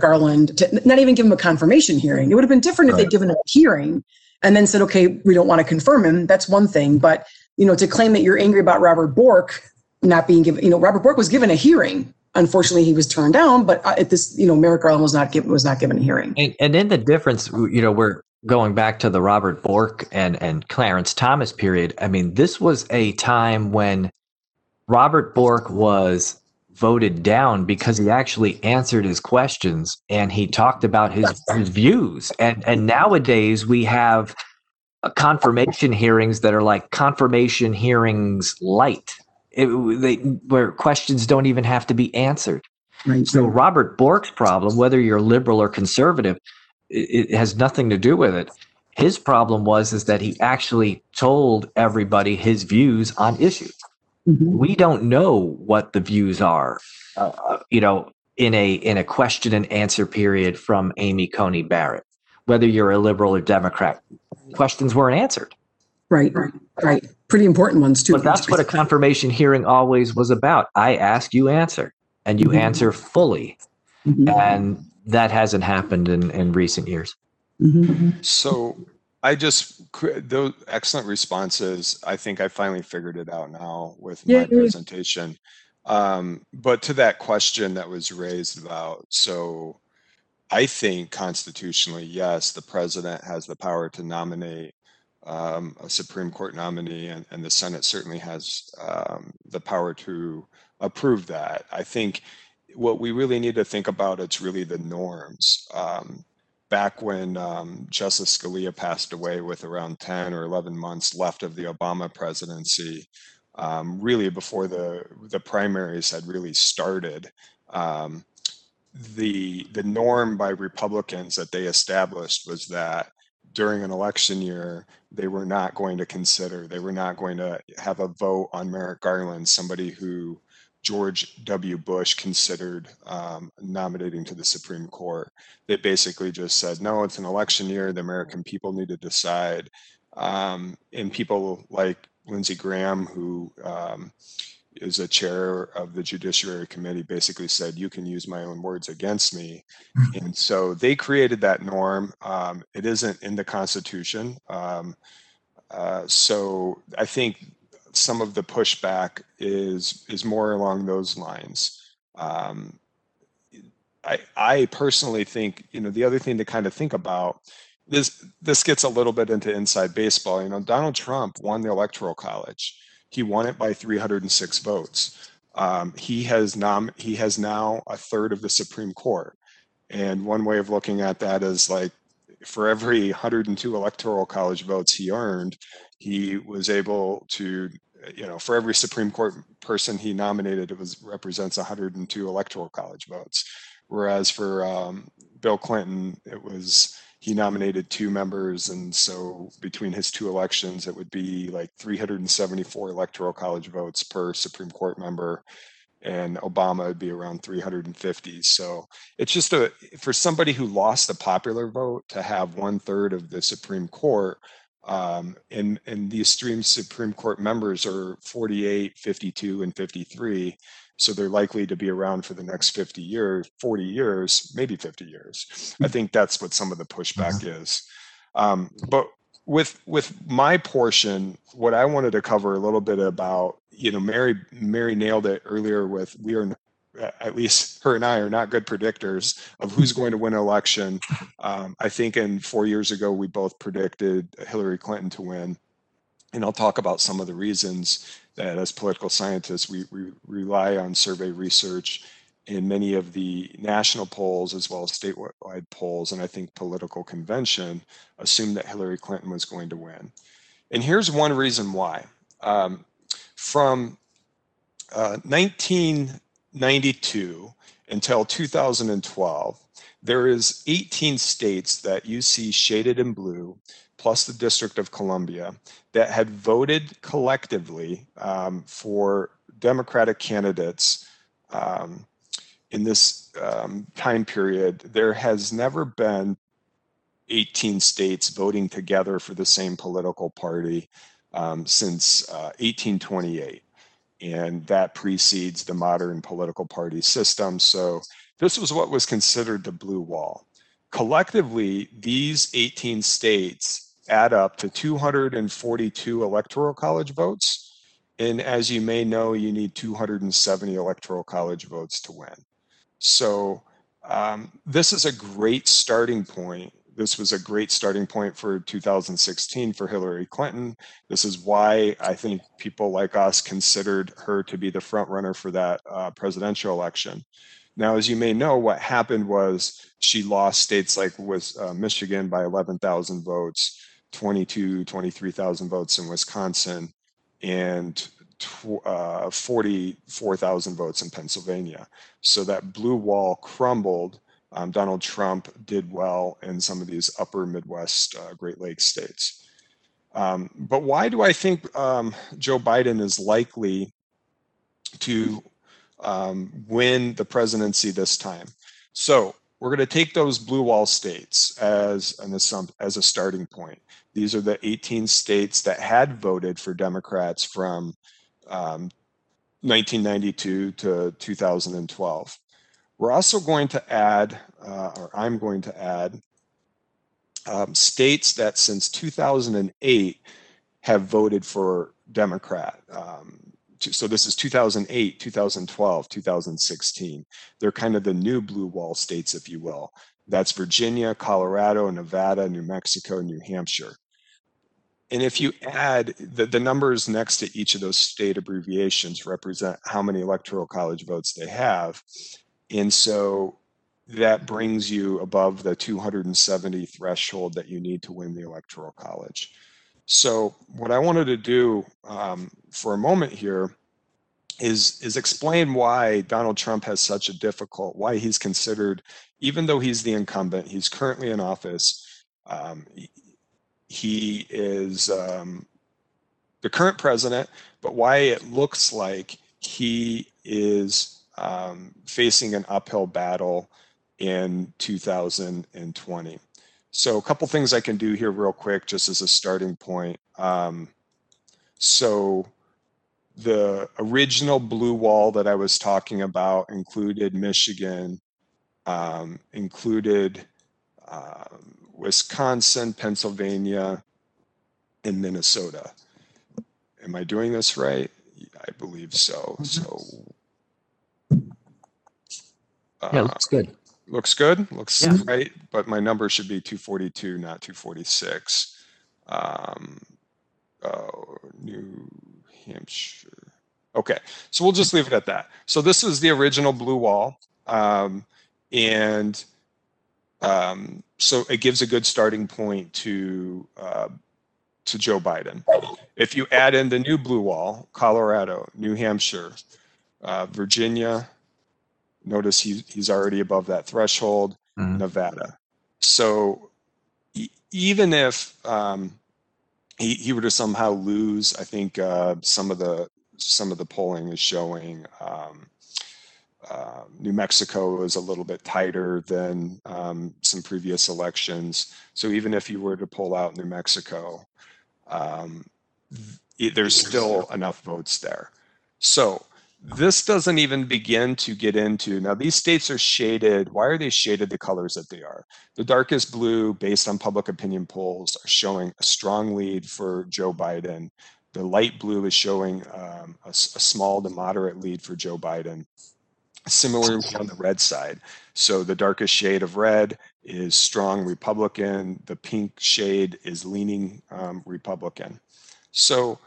Garland, to not even give him a confirmation hearing. It would have been different if they'd given him a hearing and then said, okay, we don't want to confirm him. That's one thing. But, you know, to claim that you're angry about Robert Bork not being given, you know, Robert Bork was given a hearing. Unfortunately, he was turned down, but at this, you know, Merrick Garland was not given a hearing. And in the difference, you know, we're going back to the Robert Bork and Clarence Thomas period. I mean, this was a time when Robert Bork was voted down because he actually answered his questions and he talked about his views. And nowadays we have confirmation hearings that are like confirmation hearings light, where questions don't even have to be answered. Right. So Robert Bork's problem, whether you're liberal or conservative, it has nothing to do with it. His problem is that he actually told everybody his views on issues. Mm-hmm. We don't know what the views are, you know, in a question and answer period from Amy Coney Barrett, whether you're a liberal or Democrat. Questions weren't answered. Right. Pretty important ones, too. But that's what a confirmation hearing always was about. I ask, you answer, and you answer fully. Mm-hmm. And that hasn't happened in recent years. Mm-hmm. So those excellent responses. I think I finally figured it out now with my presentation. But to that question that was raised about, so I think constitutionally, yes, the president has the power to nominate a Supreme Court nominee, and the Senate certainly has the power to approve that. I think what we really need to think about, it's really the norms. Back when Justice Scalia passed away with around 10 or 11 months left of the Obama presidency, really before the primaries had really started, the norm by Republicans that they established was that during an election year, they were not going to have a vote on Merrick Garland, somebody who George W. Bush considered nominating to the Supreme Court. They basically just said, no, it's an election year. The American people need to decide. And people like Lindsey Graham, who is a chair of the Judiciary Committee, basically said, you can use my own words against me. Mm-hmm. And so they created that norm. It isn't in the Constitution. So I think some of the pushback is more along those lines. I personally think, you know, the other thing to kind of think about, this gets a little bit into inside baseball. You know, Donald Trump won the Electoral College. He won it by 306 votes. He has now a third of the Supreme Court. And one way of looking at that is, like, for every 102 Electoral College votes he earned, he was able to, you know, for every Supreme Court person he nominated, represents 102 Electoral College votes. Whereas for Bill Clinton, he nominated two members. And so between his two elections, it would be like 374 Electoral College votes per Supreme Court member. And Obama would be around 350. So it's just for somebody who lost the popular vote to have 1/3 of the Supreme Court, and these three Supreme Court members are 48, 52, and 53. So they're likely to be around for the next 50 years, 40 years, maybe 50 years. I think that's what some of the pushback is. But with my portion, what I wanted to cover a little bit about, you know, Mary nailed it earlier with, we are, at least her and I are not good predictors of who's going to win an election. I think 4 years ago, we both predicted Hillary Clinton to win. And I'll talk about some of the reasons that as political scientists, we rely on survey research in many of the national polls as well as statewide polls, and I think political convention, assumed that Hillary Clinton was going to win. And here's one reason why. From 1992 until 2012, there is 18 states that you see shaded in blue, plus the District of Columbia, that had voted collectively for Democratic candidates in this time period. There has never been 18 states voting together for the same political party since 1828. And that precedes the modern political party system. So this was what was considered the blue wall. Collectively, these 18 states add up to 242 electoral college votes. And as you may know, you need 270 electoral college votes to win. So this is a great starting point. This was a great starting point for 2016 for Hillary Clinton. This is why I think people like us considered her to be the front runner for that presidential election. Now, as you may know, what happened was she lost states like Michigan by 11,000 votes, 23,000 votes in Wisconsin, and 44,000 votes in Pennsylvania. So that blue wall crumbled. Donald Trump did well in some of these upper Midwest Great Lakes states. But why do I think Joe Biden is likely to win the presidency this time? So we're going to take those blue wall states as a starting point. These are the 18 states that had voted for Democrats from 1992 to 2012. We're also going to add, states that since 2008 have voted for Democrat. So this is 2008, 2012, 2016. They're kind of the new blue wall states, if you will. That's Virginia, Colorado, Nevada, New Mexico, New Hampshire. And if you add the numbers next to each of those state abbreviations represent how many electoral college votes they have. And so that brings you above the 270 threshold that you need to win the Electoral College. So what I wanted to do for a moment here is explain why Donald Trump has such a why he's considered, even though he's the incumbent, he's currently in office, he is the current president, but why it looks like he is facing an uphill battle in 2020. So a couple things I can do here real quick, just as a starting point. So the original blue wall that I was talking about included Michigan, included Wisconsin, Pennsylvania, and Minnesota. Am I doing this right? I believe so. So yeah, looks good. Looks good. Looks right, but my number should be 242, not 246. New Hampshire. Okay, so we'll just leave it at that. So this is the original blue wall, so it gives a good starting point to Joe Biden. If you add in the new blue wall, Colorado, New Hampshire, Virginia. Notice he's already above that threshold, Nevada. So even if he were to somehow lose, I think some of the polling is showing New Mexico is a little bit tighter than some previous elections. So even if you were to pull out New Mexico, there's still enough votes there. So this doesn't even begin to get into. Now, these states are shaded. Why are they shaded the colors that they are? The darkest blue, based on public opinion polls, are showing a strong lead for Joe Biden. The light blue is showing a small to moderate lead for Joe Biden. Similarly on the red side. So the darkest shade of red is strong Republican. The pink shade is leaning Republican. So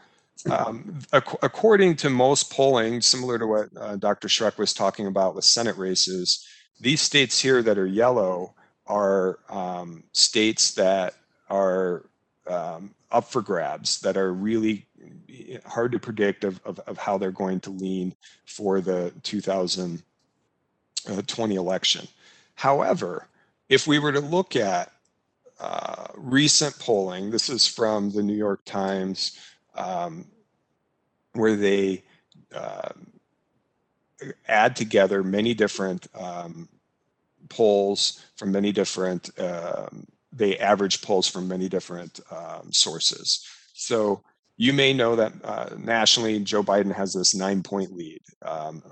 According to most polling, similar to what Dr. Schreck was talking about with Senate races, these states here that are yellow are states that are up for grabs, that are really hard to predict of how they're going to lean for the 2020 election. However, if we were to look at recent polling, this is from the New York Times, where they add together many different polls from many different, they average polls from many different sources. So you may know that nationally, Joe Biden has this 9-point lead.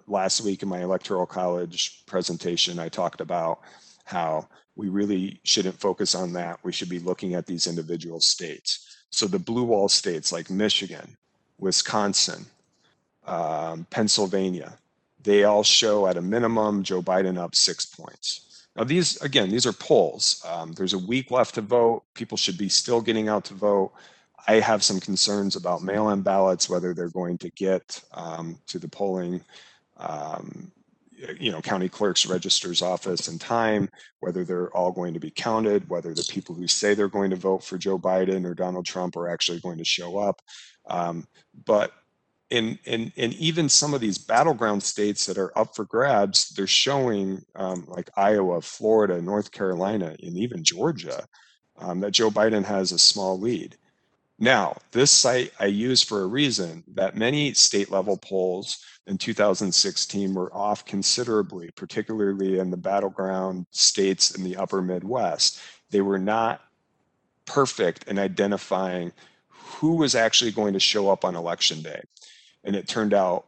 Last week in my Electoral College presentation, I talked about how we really shouldn't focus on that. We should be looking at these individual states. So the blue wall states like Michigan, Wisconsin, Pennsylvania, they all show at a minimum Joe Biden up 6 points. Now these, again, these are polls. There's a week left to vote. People should be still getting out to vote. I have some concerns about mail-in ballots, whether they're going to get to the polling, you know, county clerk's register's office in time, whether they're all going to be counted, whether the people who say they're going to vote for Joe Biden or Donald Trump are actually going to show up. But in even some of these battleground states that are up for grabs, they're showing like Iowa, Florida, North Carolina, and even Georgia, that Joe Biden has a small lead. Now, this site I use for a reason, that many state level polls in 2016 were off considerably, particularly in the battleground states in the upper Midwest. They were not perfect in identifying who was actually going to show up on election day. And it turned out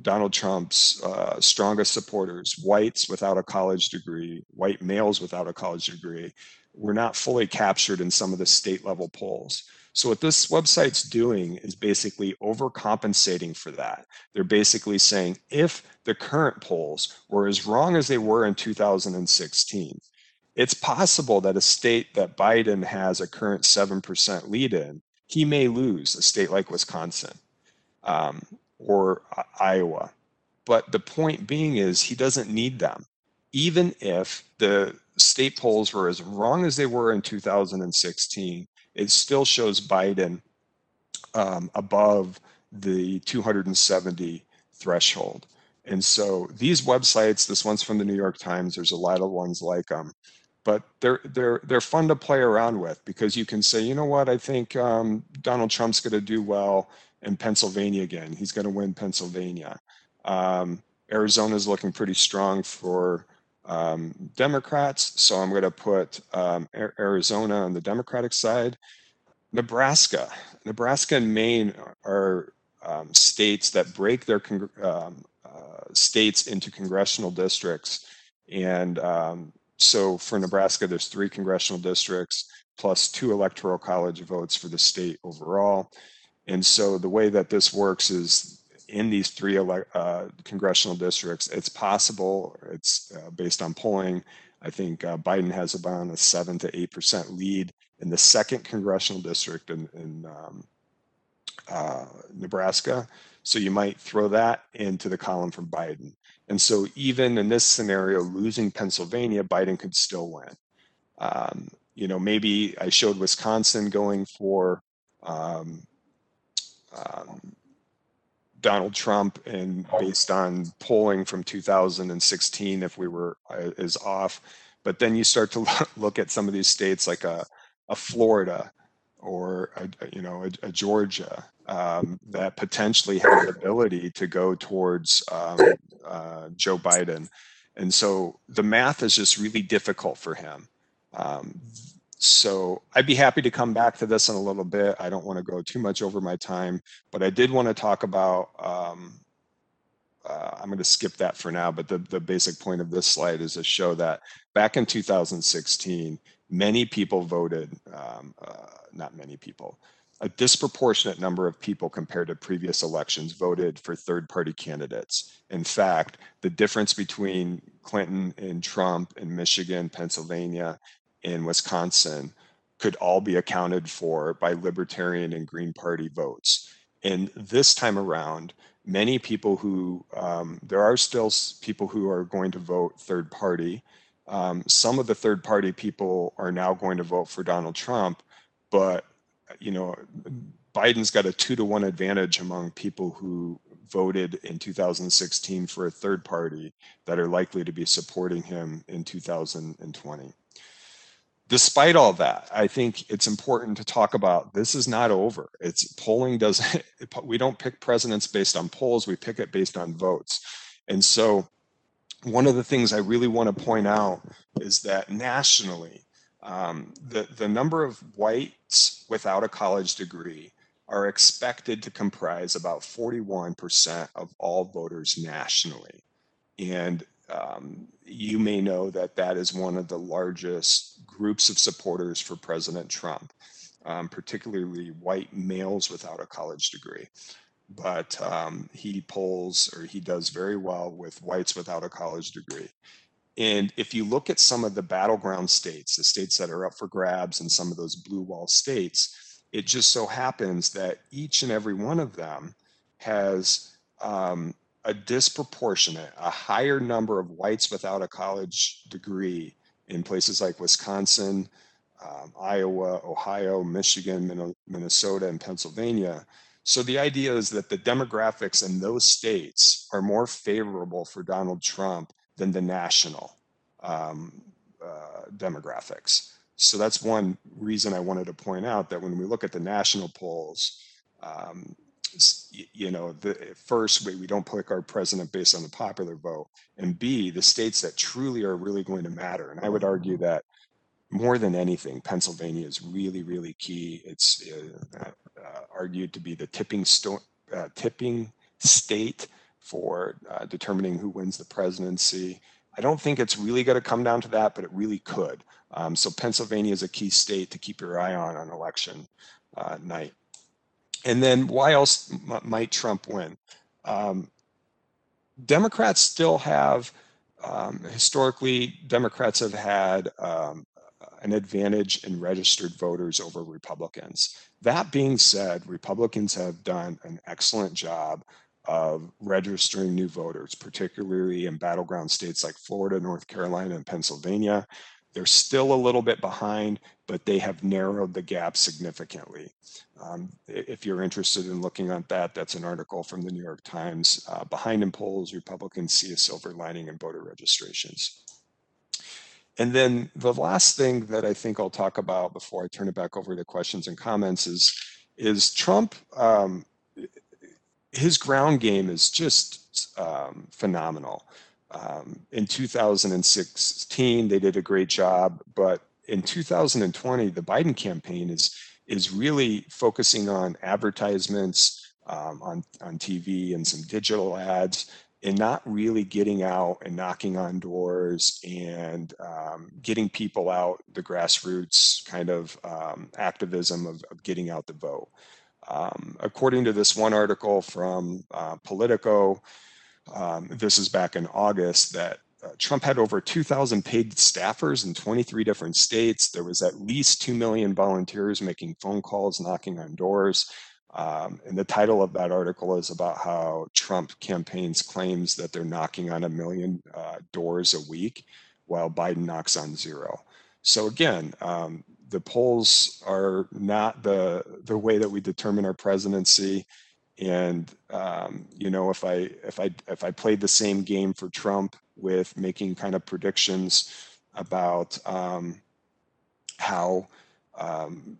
Donald Trump's strongest supporters, whites without a college degree, white males without a college degree, were not fully captured in some of the state level polls. So what this website's doing is basically overcompensating for that. They're basically saying if the current polls were as wrong as they were in 2016, it's possible that a state that Biden has a current 7% lead in, he may lose a state like Wisconsin or Iowa. But the point being is he doesn't need them. Even if the state polls were as wrong as they were in 2016, it still shows Biden above the 270 threshold. And so these websites, this one's from the New York Times, there's a lot of ones like them, but they're fun to play around with because you can say, you know what, I think Donald Trump's gonna do well in Pennsylvania again. He's gonna win Pennsylvania. Arizona's looking pretty strong for Democrats, so I'm going to put Arizona on the Democratic side. Nebraska and Maine are states that break their states into congressional districts, and so for Nebraska, there's 3 congressional districts plus 2 electoral college votes for the state overall. And so the way that this works is, in these 3 congressional districts, it's possible, it's based on polling, I think Biden has about a 7 to 8% lead in the 2nd congressional district in Nebraska. So you might throw that into the column for Biden. And so even in this scenario, losing Pennsylvania, Biden could still win. You know, maybe I showed Wisconsin going for, Donald Trump, and based on polling from 2016, if we were is off, but then you start to look at some of these states like a Florida or a Georgia that potentially have the ability to go towards Joe Biden, and so the math is just really difficult for him. So I'd be happy to come back to this in a little bit. I don't want to go too much over my time, but I did want to talk about, I'm going to skip that for now, but the basic point of this slide is to show that back in 2016, many people voted, not many people, a disproportionate number of people compared to previous elections voted for third-party candidates. In fact, the difference between Clinton and Trump in Michigan, Pennsylvania, in Wisconsin could all be accounted for by Libertarian and Green Party votes. And this time around, many people who, there are still people who are going to vote third party. Some of the third party people are now going to vote for Donald Trump, but you know, Biden's got a 2-to-1 advantage among people who voted in 2016 for a third party that are likely to be supporting him in 2020. Despite all that, I think it's important to talk about this is not over. It's polling doesn't, we don't pick presidents based on polls, we pick it based on votes. And so one of the things I really want to point out is that nationally, the number of whites without a college degree are expected to comprise about 41% of all voters nationally. And you may know that that is one of the largest groups of supporters for President Trump, particularly white males without a college degree. But he does very well with whites without a college degree. And if you look at some of the battleground states, the states that are up for grabs and some of those blue wall states, it just so happens that each and every one of them has a higher number of whites without a college degree in places like Wisconsin, Iowa, Ohio, Michigan, Minnesota, and Pennsylvania. So the idea is that the demographics in those states are more favorable for Donald Trump than the national demographics. So that's one reason I wanted to point out that when we look at the national polls, first, we don't pick our president based on the popular vote, and B, the states that truly are really going to matter. And I would argue that more than anything, Pennsylvania is really, really key. It's argued to be the tipping state for determining who wins the presidency. I don't think it's really going to come down to that, but it really could. So Pennsylvania is a key state to keep your eye on election night. And then why else might Trump win? Democrats still have, historically, Democrats have had an advantage in registered voters over Republicans. That being said, Republicans have done an excellent job of registering new voters, particularly in battleground states like Florida, North Carolina, and Pennsylvania. They're still a little bit behind, but they have narrowed the gap significantly. If you're interested in looking at that, that's an article from the New York Times. Behind in polls, Republicans see a silver lining in voter registrations. And then the last thing that I think I'll talk about before I turn it back over to questions and comments is Trump, his ground game is just phenomenal. In 2016, they did a great job, but in 2020, the Biden campaign is really focusing on advertisements on TV and some digital ads, and not really getting out and knocking on doors and getting people out, the grassroots kind of activism of getting out the vote. According to this one article from Politico, this is back in August, that Trump had over 2,000 paid staffers in 23 different states. There was at least 2 million volunteers making phone calls, knocking on doors. And the title of that article is about how Trump campaigns claims that they're knocking on 1 million doors a week, while Biden knocks on zero. So again, the polls are not the way that we determine our presidency. And if I played the same game for Trump with making kind of predictions about how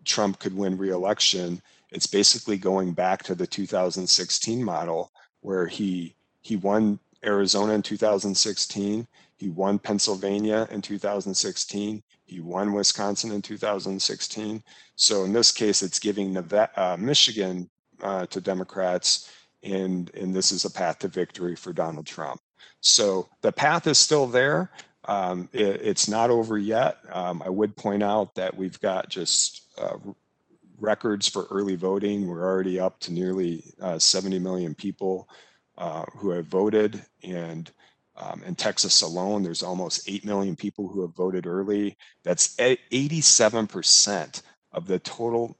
Trump could win re-election, it's basically going back to the 2016 model where he won Arizona in 2016, he won Pennsylvania in 2016, he won Wisconsin in 2016. So in this case, it's giving Michigan to Democrats, and this is a path to victory for Donald Trump. So the path is still there. It's not over yet. I would point out that we've got just records for early voting. We're already up to nearly 70 million people who have voted, and in Texas alone, there's almost 8 million people who have voted early. That's 87% of the total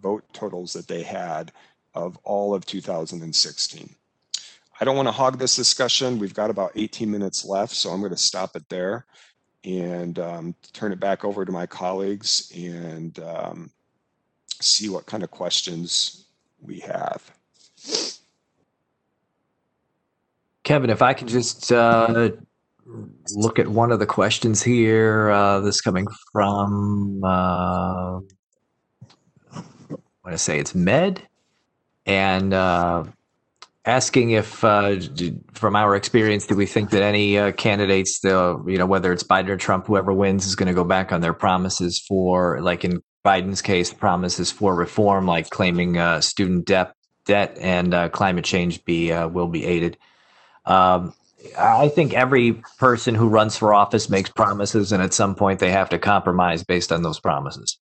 vote totals that they had of all of 2016. I don't want to hog this discussion. We've got about 18 minutes left, so I'm going to stop it there and turn it back over to my colleagues and see what kind of questions we have. Kevin, if I could just look at one of the questions here. This coming from, I want to say it's Med, and asking if, from our experience, do we think that any candidates, whether it's Biden or Trump, whoever wins, is going to go back on their promises for, like in Biden's case, promises for reform, like claiming student debt and climate change will be aided. I think every person who runs for office makes promises, and at some point they have to compromise based on those promises.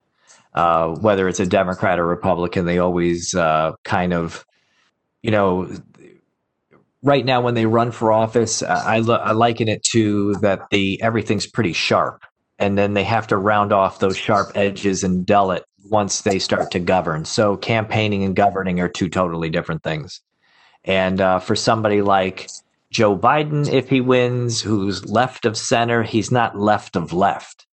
Whether it's a Democrat or Republican, they always right now when they run for office, I liken it to that everything's pretty sharp, and then they have to round off those sharp edges and dull it once they start to govern. So campaigning and governing are two totally different things. And for somebody like Joe Biden, if he wins, who's left of center, he's not left of left.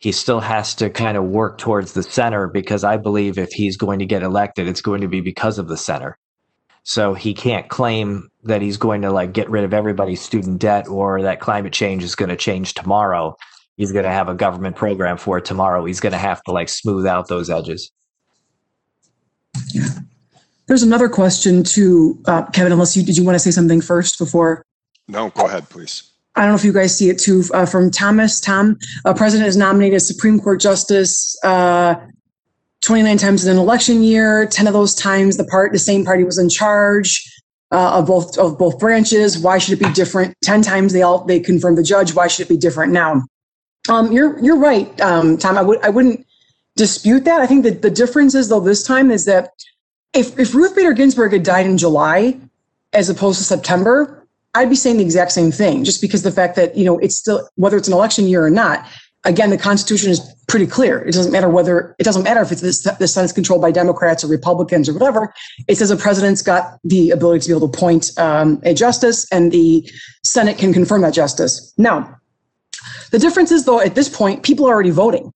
He still has to kind of work towards the center, because I believe if he's going to get elected, it's going to be because of the center. So he can't claim that he's going to get rid of everybody's student debt or that climate change is going to change tomorrow. He's going to have a government program for it tomorrow. He's going to have to smooth out those edges. Yeah. There's another question to Kevin, unless did you want to say something first before? No, go ahead, please. I don't know if you guys see it too, from Thomas. Tom, a president is nominated as Supreme Court Justice 29 times in an election year. 10 of those times the same party was in charge of both branches. Why should it be different? 10 times they confirmed the judge. Why should it be different now? You're right, Tom. I wouldn't dispute that. I think that the difference is, though, this time is that if Ruth Bader Ginsburg had died in July as opposed to September, I'd be saying the exact same thing, just because the fact that, it's still, whether it's an election year or not, again, the Constitution is pretty clear. It doesn't matter if it's the Senate's controlled by Democrats or Republicans or whatever. It says the president's got the ability to be able to appoint a justice, and the Senate can confirm that justice. Now, the difference is, though, at this point, people are already voting.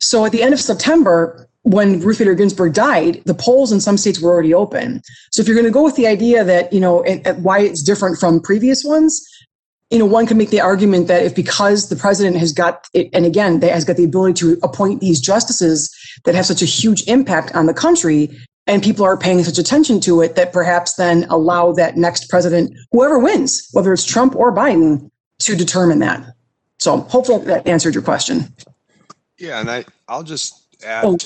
So at the end of September, when Ruth Bader Ginsburg died, the polls in some states were already open. So if you're going to go with the idea that, why it's different from previous ones, one can make the argument that because the president has got it, and again, has got the ability to appoint these justices that have such a huge impact on the country, and people are paying such attention to it, that perhaps then allow that next president, whoever wins, whether it's Trump or Biden, to determine that. So hopefully that answered your question. Yeah, and I'll just add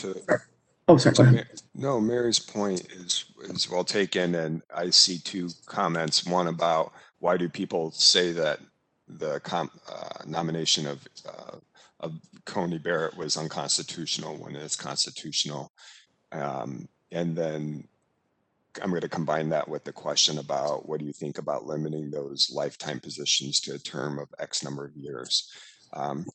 sorry. No, Mary's point is well taken, and I see two comments. One about why do people say that the nomination of Coney Barrett was unconstitutional when it's constitutional, and then I'm going to combine that with the question about what do you think about limiting those lifetime positions to a term of X number of years.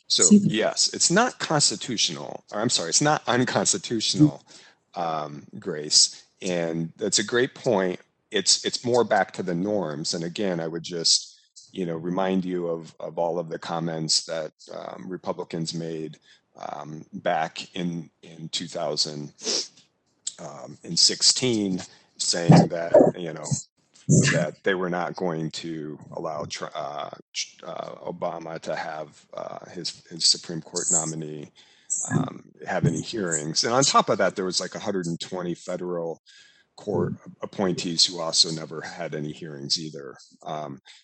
So yes, it's not constitutional, or I'm sorry, it's not unconstitutional, Grace, and that's a great point. It's more back to the norms. And again, I would just, remind you of all of the comments that Republicans made back in 2016, saying that, that they were not going to allow Obama to have his Supreme Court nominee have any hearings. And on top of that, there was 120 federal court appointees who also never had any hearings either.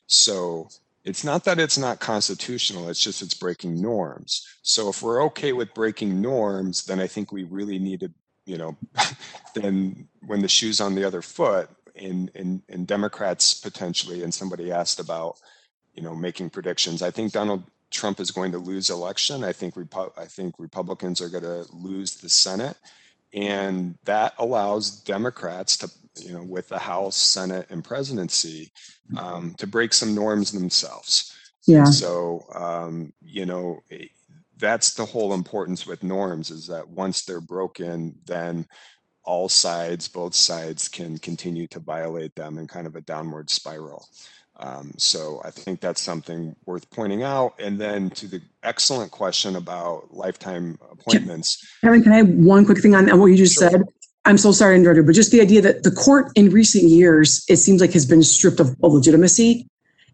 So it's not that it's not constitutional, it's just it's breaking norms. So if we're okay with breaking norms, then I think we really need to, then when the shoe's on the other foot, in Democrats potentially, and somebody asked about, making predictions. I think Donald Trump is going to lose election. I think Republicans are going to lose the Senate, and that allows Democrats to, with the House, Senate, and presidency, to break some norms themselves. Yeah. So, that's the whole importance with norms, is that once they're broken, then all sides, both sides, can continue to violate them in kind of a downward spiral. So I think that's something worth pointing out. And then to the excellent question about lifetime appointments. Kevin, can I have one quick thing on what you just said? I'm so sorry, Andrew, but just the idea that the court in recent years, it seems like, has been stripped of legitimacy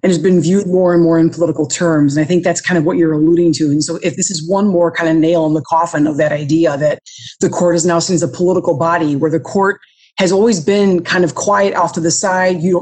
and has been viewed more and more in political terms. And I think that's kind of what you're alluding to. And so if this is one more kind of nail in the coffin of that idea that the court is now seen as a political body, where the court has always been kind of quiet off to the side. They're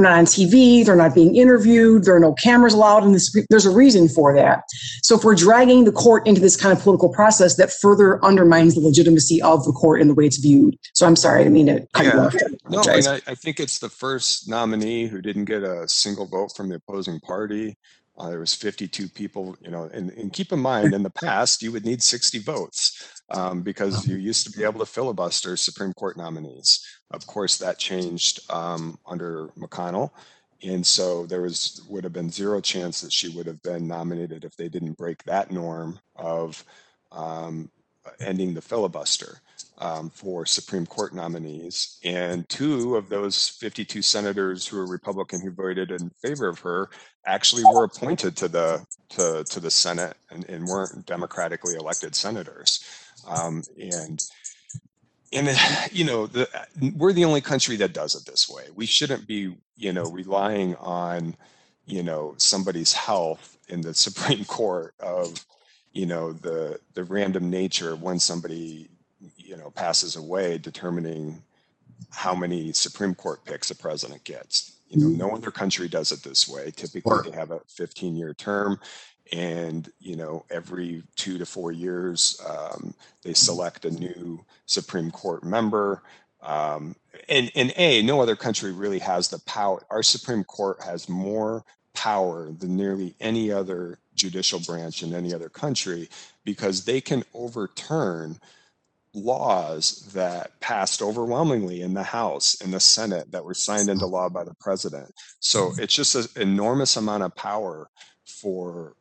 not on TV. They're not being interviewed. There are no cameras allowed in this. There's a reason for that. So if we're dragging the court into this kind of political process, that further undermines the legitimacy of the court and the way it's viewed. So I'm sorry, I didn't mean to cut you off. No, and I think it's the first nominee who didn't get a single vote from the opposing party. There was 52 people, and keep in mind, in the past, you would need 60 votes because you used to be able to filibuster Supreme Court nominees. Of course, that changed under McConnell. And so there would have been zero chance that she would have been nominated if they didn't break that norm of ending the filibuster for Supreme Court nominees. And two of those 52 senators who are Republican who voted in favor of her actually were appointed to the Senate and weren't democratically elected senators. We're the only country that does it this way. We shouldn't be, relying on, somebody's health in the Supreme Court of, the random nature of when somebody, passes away, determining how many Supreme Court picks a president gets. No other country does it this way. Typically, they have a 15-year term, and every 2 to 4 years they select a new Supreme Court member. And no other country really has the power. Our Supreme Court has more power than nearly any other judicial branch in any other country because they can overturn laws that passed overwhelmingly in the House and the Senate that were signed into law by the president. So it's just an enormous amount of power for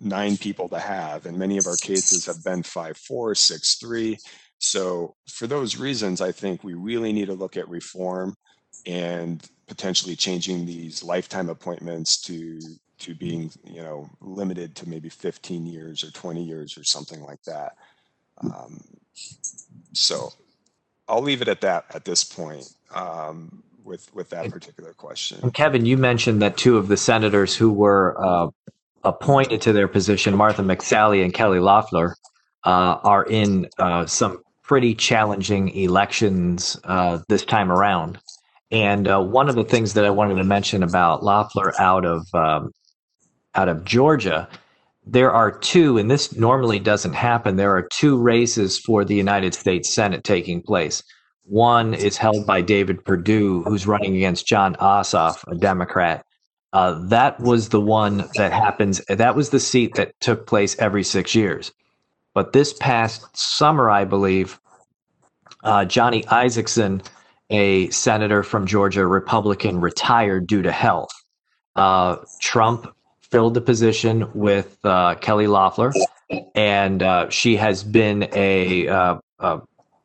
9 people to have. And many of our cases have been 5-4, 6-3. So for those reasons, I think we really need to look at reform and potentially changing these lifetime appointments to being, limited to maybe 15 years or 20 years or something like that. So I'll leave it at that at this point with that particular question. And Kevin, you mentioned that two of the senators who were appointed to their position, Martha McSally and Kelly Loeffler, are in some pretty challenging elections this time around. And one of the things that I wanted to mention about Loeffler out of Georgia, there are two, and this normally doesn't happen, there are two races for the United States Senate taking place. One is held by David Perdue, who's running against John Ossoff, a Democrat. That was the one that happens. That was the seat that took place every 6 years. But this past summer, I believe, Johnny Isaacson, a senator from Georgia, Republican, retired due to health. Trump filled the position with Kelly Loeffler, and she has been a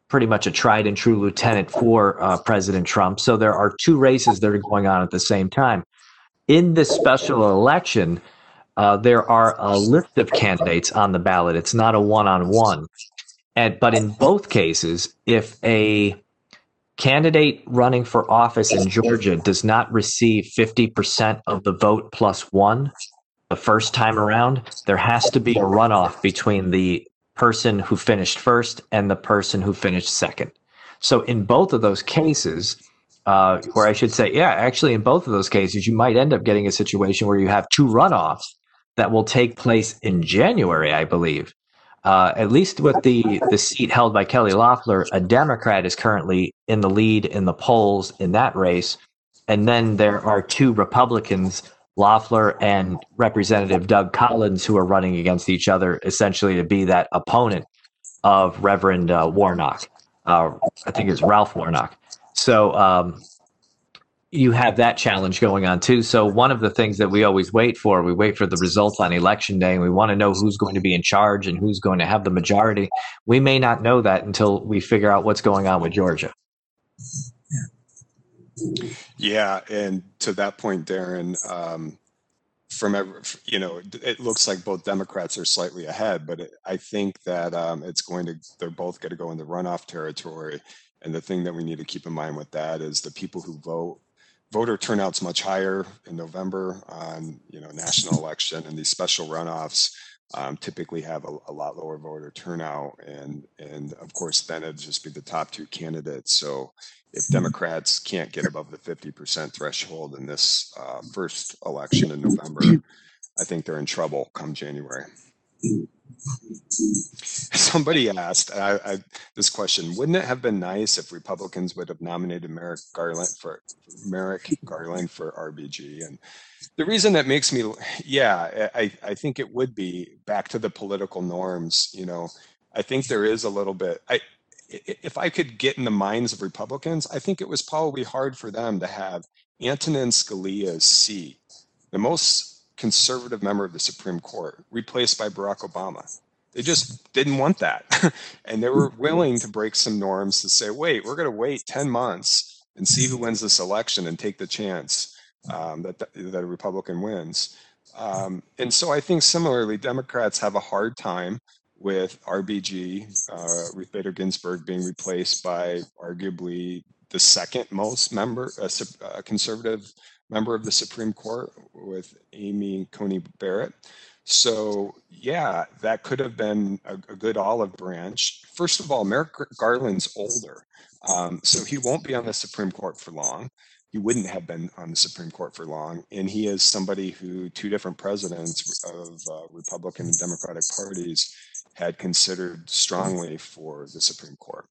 pretty much a tried and true lieutenant for President Trump. So there are two races that are going on at the same time. In this special election, there are a list of candidates on the ballot. It's not a one-on-one. But in both cases, if a candidate running for office in Georgia does not receive 50% of the vote plus one, the first time around, there has to be a runoff between the person who finished first and the person who finished second. So in both of those cases, in both of those cases, you might end up getting a situation where you have two runoffs that will take place in January, I believe. At least with the seat held by Kelly Loeffler, a Democrat is currently in the lead in the polls in that race. And then there are two Republicans, Loeffler and Representative Doug Collins, who are running against each other, essentially to be that opponent of Reverend Warnock. I think it's Ralph Warnock. So you have that challenge going on too. So one of the things that we always wait for the results on election day, and we want to know who's going to be in charge and who's going to have the majority. We may not know that until we figure out what's going on with Georgia. Yeah. And to that point, Darren, it looks like both Democrats are slightly ahead, but I think that they're both going to go into runoff territory. And the thing that we need to keep in mind with that is the people who vote, voter turnout's much higher in November on, national election, and these special runoffs typically have a lot lower voter turnout. And of course, then it'd just be the top two candidates. So if Democrats can't get above the 50% threshold in this first election in November, I think they're in trouble come January. Somebody asked this question: wouldn't it have been nice if Republicans would have nominated Merrick Garland for RBG? And the reason that makes me, I think it would be back to the political norms. I think there is a little bit. If I could get in the minds of Republicans, I think it was probably hard for them to have Antonin Scalia C, the most conservative member of the Supreme Court, replaced by Barack Obama. They just didn't want that. And they were willing to break some norms to say, we're going to wait 10 months and see who wins this election and take the chance that a Republican wins. And so I think similarly, Democrats have a hard time with RBG, Ruth Bader Ginsburg, being replaced by arguably the second most conservative member of the Supreme Court, with Amy Coney Barrett. So yeah, that could have been a good olive branch. First of all, Merrick Garland's older, so he won't be on the Supreme Court for long. He wouldn't have been on the Supreme Court for long. And he is somebody who two different presidents of Republican and Democratic parties had considered strongly for the Supreme Court.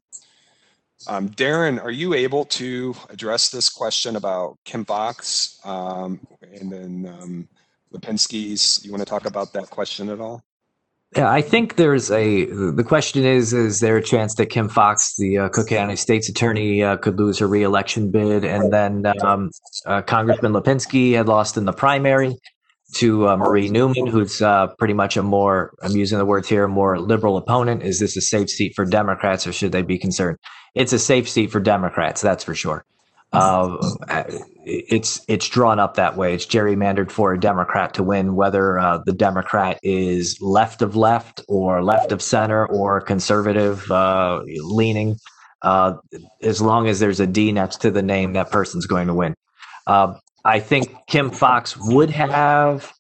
Darren, are you able to address this question about Kim Fox and then Lipinski's? You want to talk about that question at all? Yeah, I think the question is there a chance that Kim Fox, the Cook County State's Attorney, could lose her reelection bid? And then Congressman Lipinski had lost in the primary to Marie Newman, who's pretty much I'm using the words here, more liberal opponent. Is this a safe seat for Democrats, or should they be concerned? It's a safe seat for Democrats, that's for sure. It's drawn up that way. It's gerrymandered for a Democrat to win, whether the Democrat is left of left or left of center or conservative leaning. As long as there's a D next to the name, that person's going to win. I think Kim Fox would have,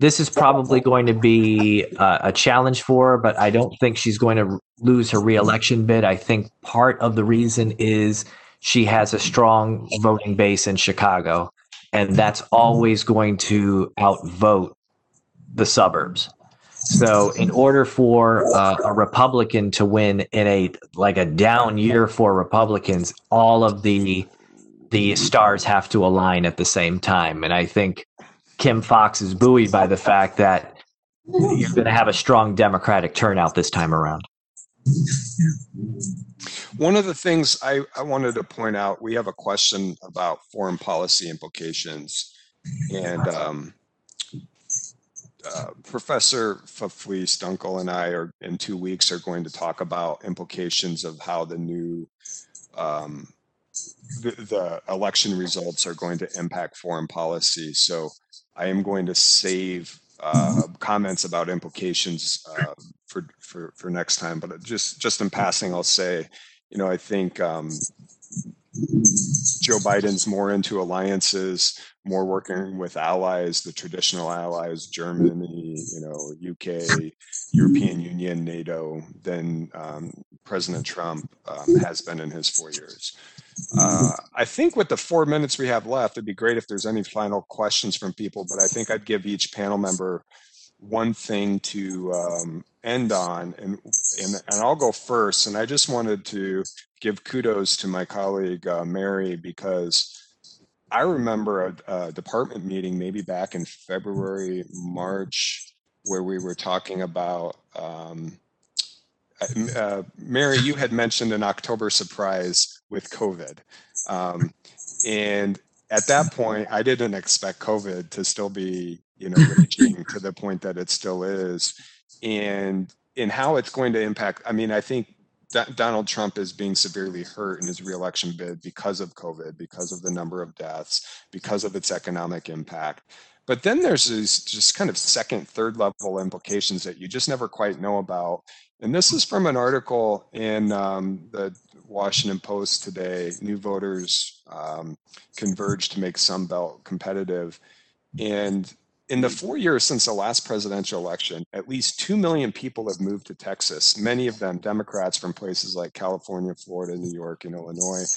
this is probably going to be a challenge for her, but I don't think she's going to lose her reelection bid. I think part of the reason is she has a strong voting base in Chicago, and that's always going to outvote the suburbs. So in order for a Republican to win in a down year for Republicans, all of the stars have to align at the same time. And I think Kim Fox is buoyed by the fact that you're going to have a strong Democratic turnout this time around. One of the things I wanted to point out, we have a question about foreign policy implications. And Professor Fefles-Dunkle and I are, in 2 weeks, are going to talk about implications of how the new the election results are going to impact foreign policy. So I am going to save comments about implications for next time. But just in passing, I'll say, I think Joe Biden's more into alliances, more working with allies, the traditional allies, Germany, UK, European Union, NATO, than President Trump has been in his 4 years. I think with the 4 minutes we have left, it'd be great if there's any final questions from people, but I think I'd give each panel member one thing to end on, and I'll go first. And I just wanted to give kudos to my colleague, Mary, because I remember a department meeting maybe back in February, March, where we were talking about, Mary, you had mentioned an October surprise with COVID. And at that point, I didn't expect COVID to still be, you know, raging to the point that it still is. And in how it's going to impact, I mean, I think that Donald Trump is being severely hurt in his reelection bid because of COVID, because of the number of deaths, because of its economic impact. But then there's these just kind of second, third level implications that you just never quite know about. And this is from an article in the Washington Post today, New Voters Converge to Make Sunbelt Competitive. And in the 4 years since the last presidential election, at least 2 million people have moved to Texas, many of them Democrats from places like California, Florida, New York, and Illinois.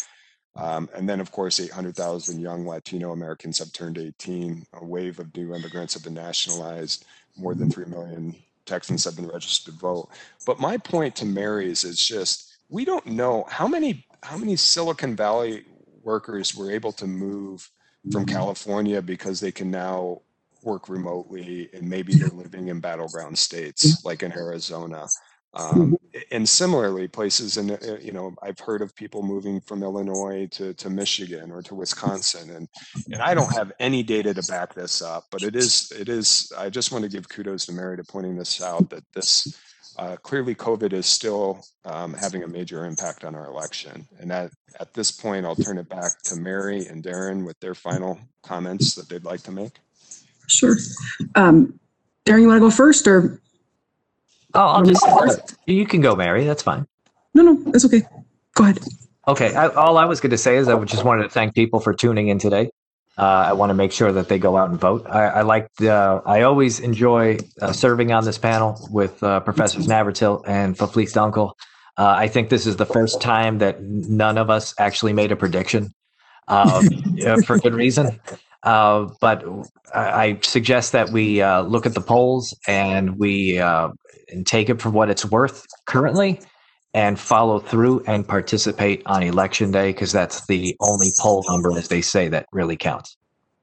And then, of course, 800,000 young Latino Americans have turned 18. A wave of new immigrants have been nationalized. More than 3 million Texans have been registered to vote. But my point to Mary's is just, we don't know how many Silicon Valley workers were able to move from California because they can now work remotely and maybe they're living in battleground states like in Arizona. And similarly, places in, you know, I've heard of people moving from Illinois to Michigan or to Wisconsin, and I don't have any data to back this up, but it is. I just want to give kudos to Mary to pointing this out, that this clearly COVID is still having a major impact on our election. And at this point, I'll turn it back to Mary and Darren with their final comments that they'd like to make. Sure. Darren, you want to go first, or? Oh, I'll just. You can go, Mary. That's fine. No, that's okay. Go ahead. Okay. All I was going to say is I just wanted to thank people for tuning in today. I want to make sure that they go out and vote. I always enjoy serving on this panel with Professors Navratil and Fefles-Dunkle. I think this is the first time that none of us actually made a prediction for good reason. But I suggest that we look at the polls and we take it for what it's worth currently and follow through and participate on Election Day, because that's the only poll number, as they say, that really counts.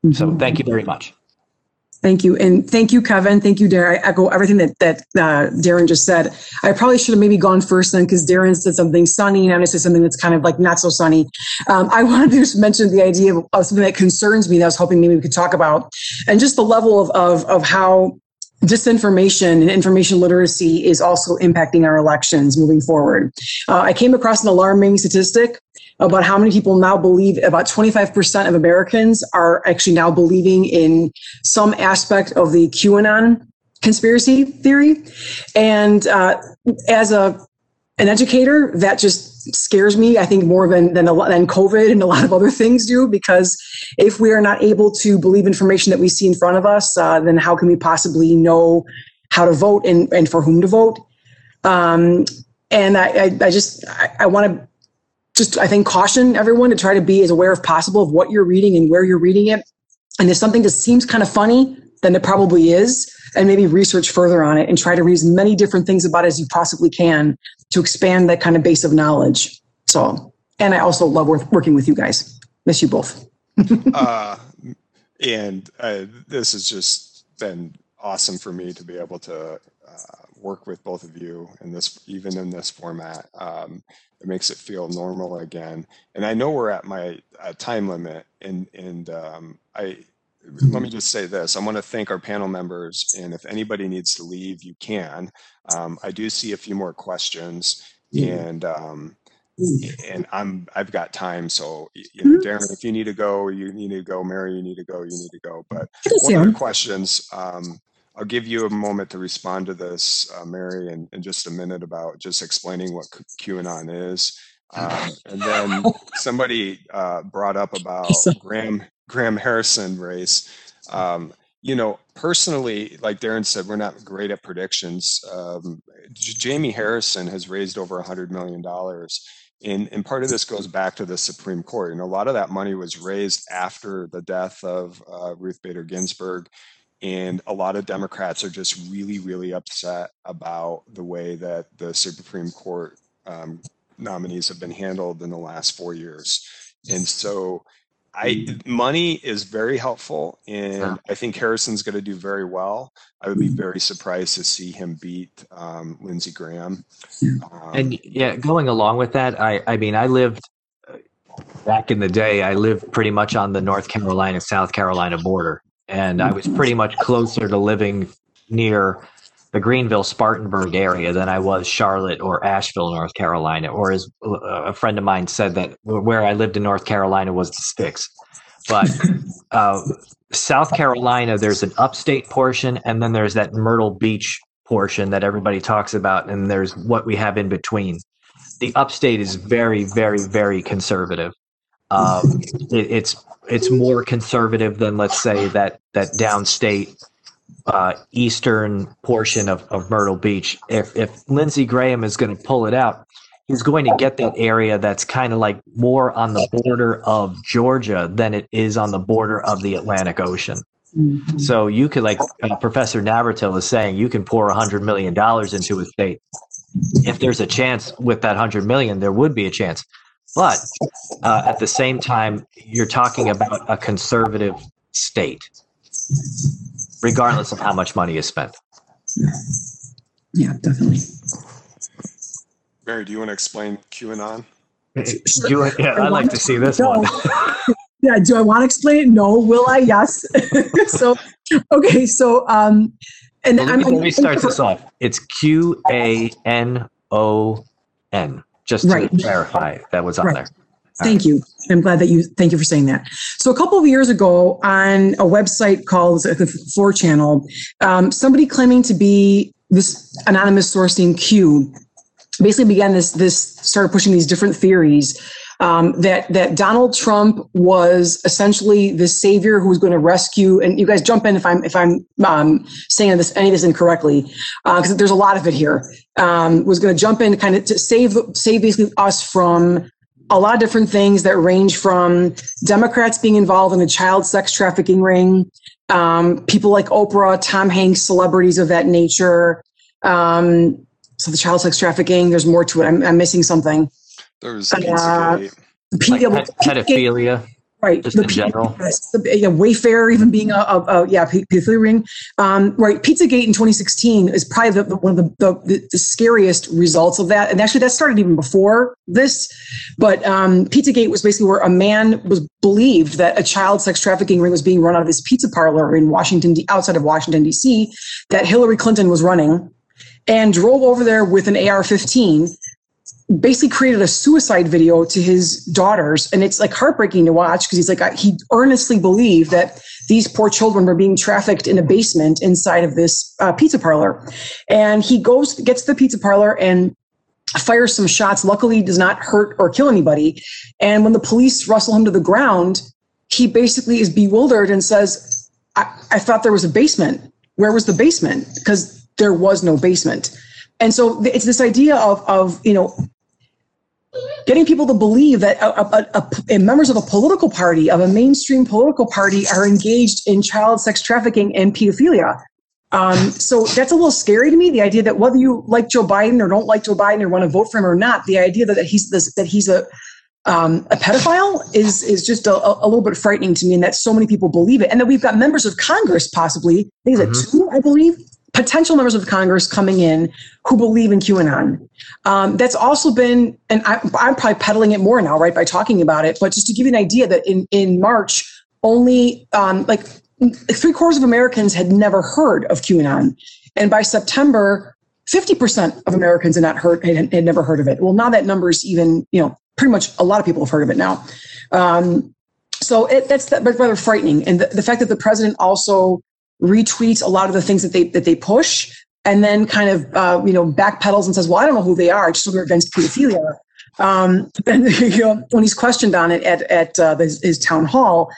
Mm-hmm. So thank you very much. Thank you. And thank you, Kevin. Thank you, Darren. I echo everything that Darren just said. I probably should have maybe gone first then, because Darren said something sunny and I'm going to say something that's kind of like not so sunny. I wanted to just mention the idea of something that concerns me that I was hoping maybe we could talk about, and just the level of how disinformation and information literacy is also impacting our elections moving forward. I came across an alarming statistic about how many people now believe, about 25% of Americans are actually now believing in some aspect of the QAnon conspiracy theory. And as an educator, that just scares me, I think, more than COVID and a lot of other things do, because if we are not able to believe information that we see in front of us, then how can we possibly know how to vote and for whom to vote? I caution everyone to try to be as aware as possible of what you're reading and where you're reading it. And if something just seems kind of funny, then it probably is, and maybe research further on it and try to read as many different things about it as you possibly can to expand that kind of base of knowledge. So, and I also love working with you guys. Miss you both. and this has just been awesome for me to be able to work with both of you in this, even in this format. It makes it feel normal again. And I know we're at my time limit, and let me just say this. I want to thank our panel members, and if anybody needs to leave, you can. I do see a few more questions, and I've got time. So, you know, Darren, if you need to go, you need to go. Mary, you need to go. You need to go. But one of the questions, I'll give you a moment to respond to this, Mary, in just a minute, about just explaining what QAnon is. And then somebody brought up about Graham Harrison race. You know, personally, like Darren said, we're not great at predictions. Jamie Harrison has raised over $100 million. And part of this goes back to the Supreme Court. And a lot of that money was raised after the death of Ruth Bader Ginsburg. And a lot of Democrats are just really, really upset about the way that the Supreme Court nominees have been handled in the last 4 years. And so money is very helpful, and I think Harrison's going to do very well. I would be very surprised to see him beat Lindsey Graham. And yeah, going along with that, I mean, I lived back in the day, I lived pretty much on the North Carolina, South Carolina border. And I was pretty much closer to living near the Greenville, Spartanburg area than I was Charlotte or Asheville, North Carolina. Or as a friend of mine said, that where I lived in North Carolina was the sticks. But South Carolina, there's an upstate portion, and then there's that Myrtle Beach portion that everybody talks about, and there's what we have in between. The upstate is very, very, very conservative. It's more conservative than, let's say, that downstate eastern portion of Myrtle Beach. If Lindsey Graham is going to pull it out, he's going to get that area that's kind of like more on the border of Georgia than it is on the border of the Atlantic Ocean. Mm-hmm. So you could, like Professor Navratil is saying, you can pour $100 million into a state. If there's a chance with that $100 million, there would be a chance. But at the same time, you're talking about a conservative state, regardless of how much money is spent. Yeah, definitely. Mary, do you want to explain QAnon? Yeah, I'd like to see this one. Yeah, do I want to explain it? No. Will I? Yes. And let me start this off. It's QAnon, just to clarify that was on there. Thank you. I'm glad that thank you for saying that. So a couple of years ago on a website called the 4 Channel, somebody claiming to be this anonymous source named Q basically began this started pushing these different theories that Donald Trump was essentially the savior who was going to rescue. And you guys jump in if I'm saying any of this incorrectly, because there's a lot of it here. Was going to jump in kind of to save basically us from a lot of different things that range from Democrats being involved in a child sex trafficking ring, people like Oprah, Tom Hanks, celebrities of that nature. So the child sex trafficking, there's more to it. I'm missing something. There's pedophilia. Right. Just in general. Wayfair even being a pedophilia ring. Pizzagate in 2016 is probably one of the scariest results of that. And actually that started even before this. But Pizzagate was basically where a man was believed that a child sex trafficking ring was being run out of his pizza parlor in Washington, outside of Washington, D.C., that Hillary Clinton was running, and drove over there with an AR-15. Basically created a suicide video to his daughters. And it's like heartbreaking to watch, because he's like, he earnestly believed that these poor children were being trafficked in a basement inside of this pizza parlor. And he gets to the pizza parlor and fires some shots. Luckily does not hurt or kill anybody. And when the police wrestle him to the ground, he basically is bewildered and says, I thought there was a basement. Where was the basement? Because there was no basement. And so it's this idea of getting people to believe that members of a political party, of a mainstream political party, are engaged in child sex trafficking and pedophilia. So that's a little scary to me, the idea that whether you like Joe Biden or don't like Joe Biden or want to vote for him or not, the idea that he's a pedophile is just a little bit frightening to me, and that so many people believe it. And that we've got members of Congress, possibly, I think it's 2, I believe, potential members of Congress coming in who believe in QAnon. That's also been, and I'm probably peddling it more now, right, by talking about it, but just to give you an idea that in March, only 3/4 of Americans had never heard of QAnon. And by September, 50% of Americans had never heard of it. Well, now that number's even, pretty much a lot of people have heard of it now. That's rather frightening. And the fact that the president also retweets a lot of the things that they push, and then kind of backpedals and says, "Well, I don't know who they are. Just we're against pedophilia." Then when he's questioned on it at his town hall,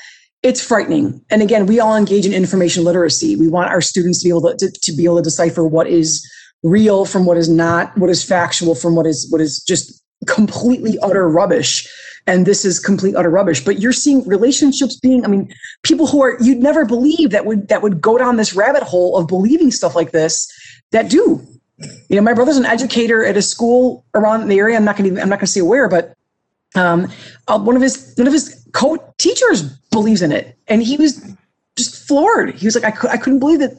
it's frightening. And again, we all engage in information literacy. We want our students to be able to be able to decipher what is real from what is not, what is factual from what is just completely utter rubbish. And this is complete utter rubbish. But you're seeing relationships being, people who are, you'd never believe that would go down this rabbit hole of believing stuff like this, that do. My brother's an educator at a school around the area. I'm not going to say where, but one of his co-teachers believes in it, and he was just floored. He was like, I couldn't believe that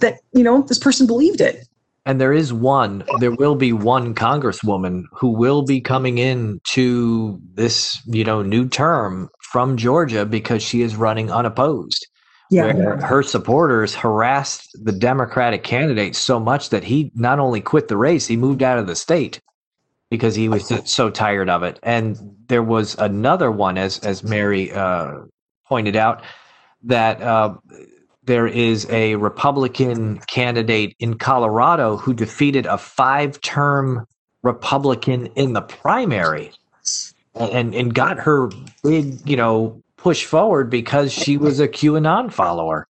this person believed it. And there will be one congresswoman who will be coming in to this, new term from Georgia because she is running unopposed. Yeah. Where her supporters harassed the Democratic candidate so much that he not only quit the race, he moved out of the state because he was so tired of it. And there was another one, as Mary pointed out, that there is a Republican candidate in Colorado who defeated a 5-term Republican in the primary and got her big, push forward because she was a QAnon follower.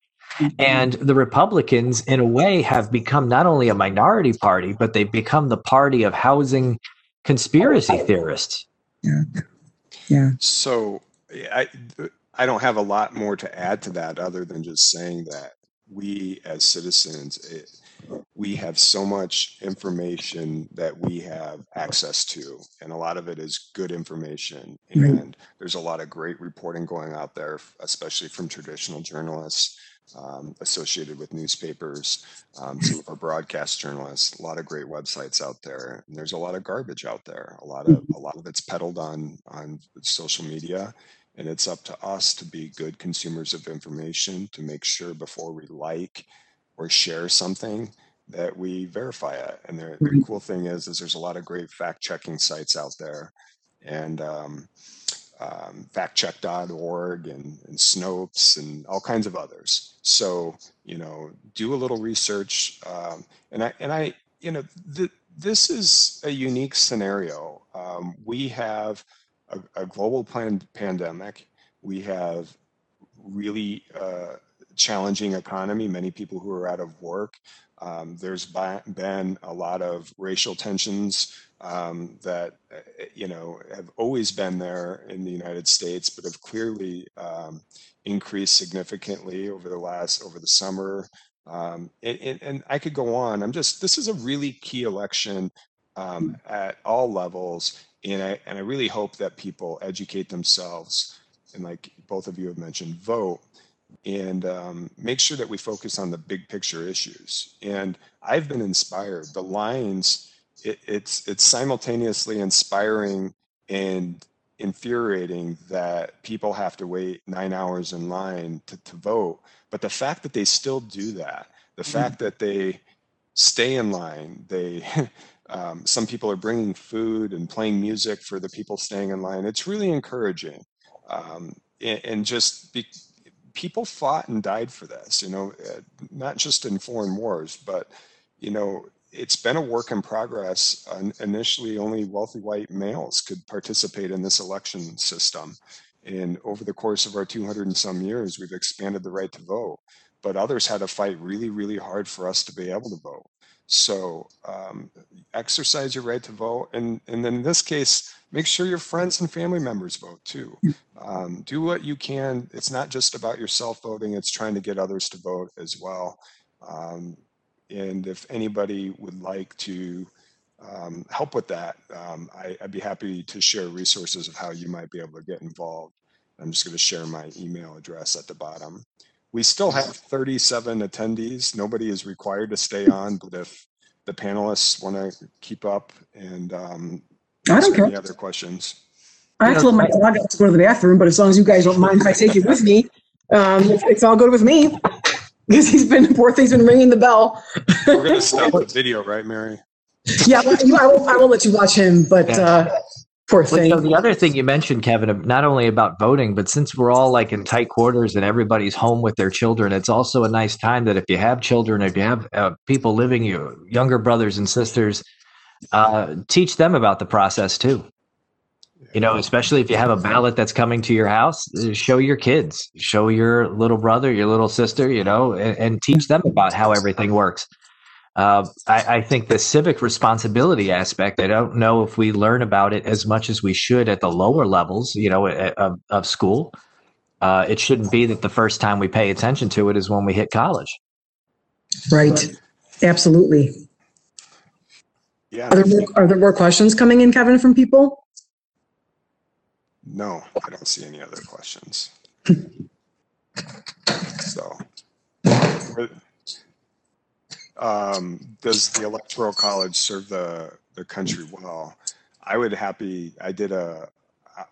And the Republicans, in a way, have become not only a minority party, but they've become the party of housing conspiracy theorists. Yeah. Yeah. So I don't have a lot more to add to that other than just saying that we as citizens, we have so much information that we have access to, and a lot of it is good information. And there's a lot of great reporting going out there, especially from traditional journalists associated with newspapers, some of our broadcast journalists, a lot of great websites out there. And there's a lot of garbage out there. A lot of it's peddled on social media. And it's up to us to be good consumers of information, to make sure before we like or share something that we verify it. And the cool thing is there's a lot of great fact-checking sites out there, and factcheck.org and Snopes and all kinds of others. So, do a little research. This is a unique scenario. We have a global pandemic. We have really challenging economy, many people who are out of work. There's been a lot of racial tensions that, have always been there in the United States, but have clearly increased significantly over the summer. And I could go on. This is a really key election at all levels. And I really hope that people educate themselves, and like both of you have mentioned, vote, and make sure that we focus on the big picture issues. And I've been inspired. The lines, it's simultaneously inspiring and infuriating that people have to wait 9 hours in line to vote. But the fact that they still do that, the fact that they stay in line, some people are bringing food and playing music for the people staying in line. It's really encouraging. People fought and died for this, not just in foreign wars, but, it's been a work in progress. Initially, only wealthy white males could participate in this election system. And over the course of our 200 and some years, we've expanded the right to vote. But others had to fight really, really hard for us to be able to vote. So exercise your right to vote. And then in this case, make sure your friends and family members vote too. Do what you can. It's not just about yourself voting. It's trying to get others to vote as well. And if anybody would like to help with that, I'd be happy to share resources of how you might be able to get involved. I'm just going to share my email address at the bottom. We still have 37 attendees. Nobody is required to stay on, but if the panelists want to keep up and ask any other questions. I told my dog to go to the bathroom, but as long as you guys don't mind if I take it with me, it's all good with me. Because poor thing's been ringing the bell. We're going to stop the video, right, Mary? Yeah, I won't let you watch him, but poor thing. Well, the other thing you mentioned, Kevin, not only about voting, but since we're all like in tight quarters and everybody's home with their children, it's also a nice time that if you have children, if you have people living, younger brothers and sisters, teach them about the process too. Especially if you have a ballot that's coming to your house, show your kids, show your little brother, your little sister, and teach them about how everything works. I think the civic responsibility aspect, I don't know if we learn about it as much as we should at the lower levels, of school. It shouldn't be that the first time we pay attention to it is when we hit college. Right. Absolutely. Yeah. Are there more questions coming in, Kevin, from people? No, I don't see any other questions. So. Does the Electoral College serve the country well? I would happy. I did an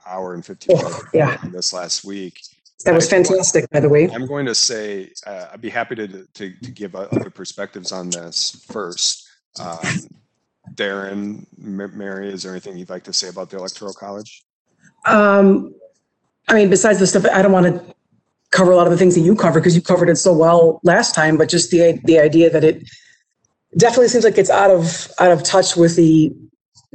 hour and 15 minutes on this last week. That was fantastic, by the way. I'm going to say I'd be happy to give other perspectives on this first. Darren, Mary, is there anything you'd like to say about the Electoral College? I mean, besides the stuff, I don't want to cover a lot of the things that you cover because you covered it so well last time. But just the idea that it definitely seems like it's out of touch with the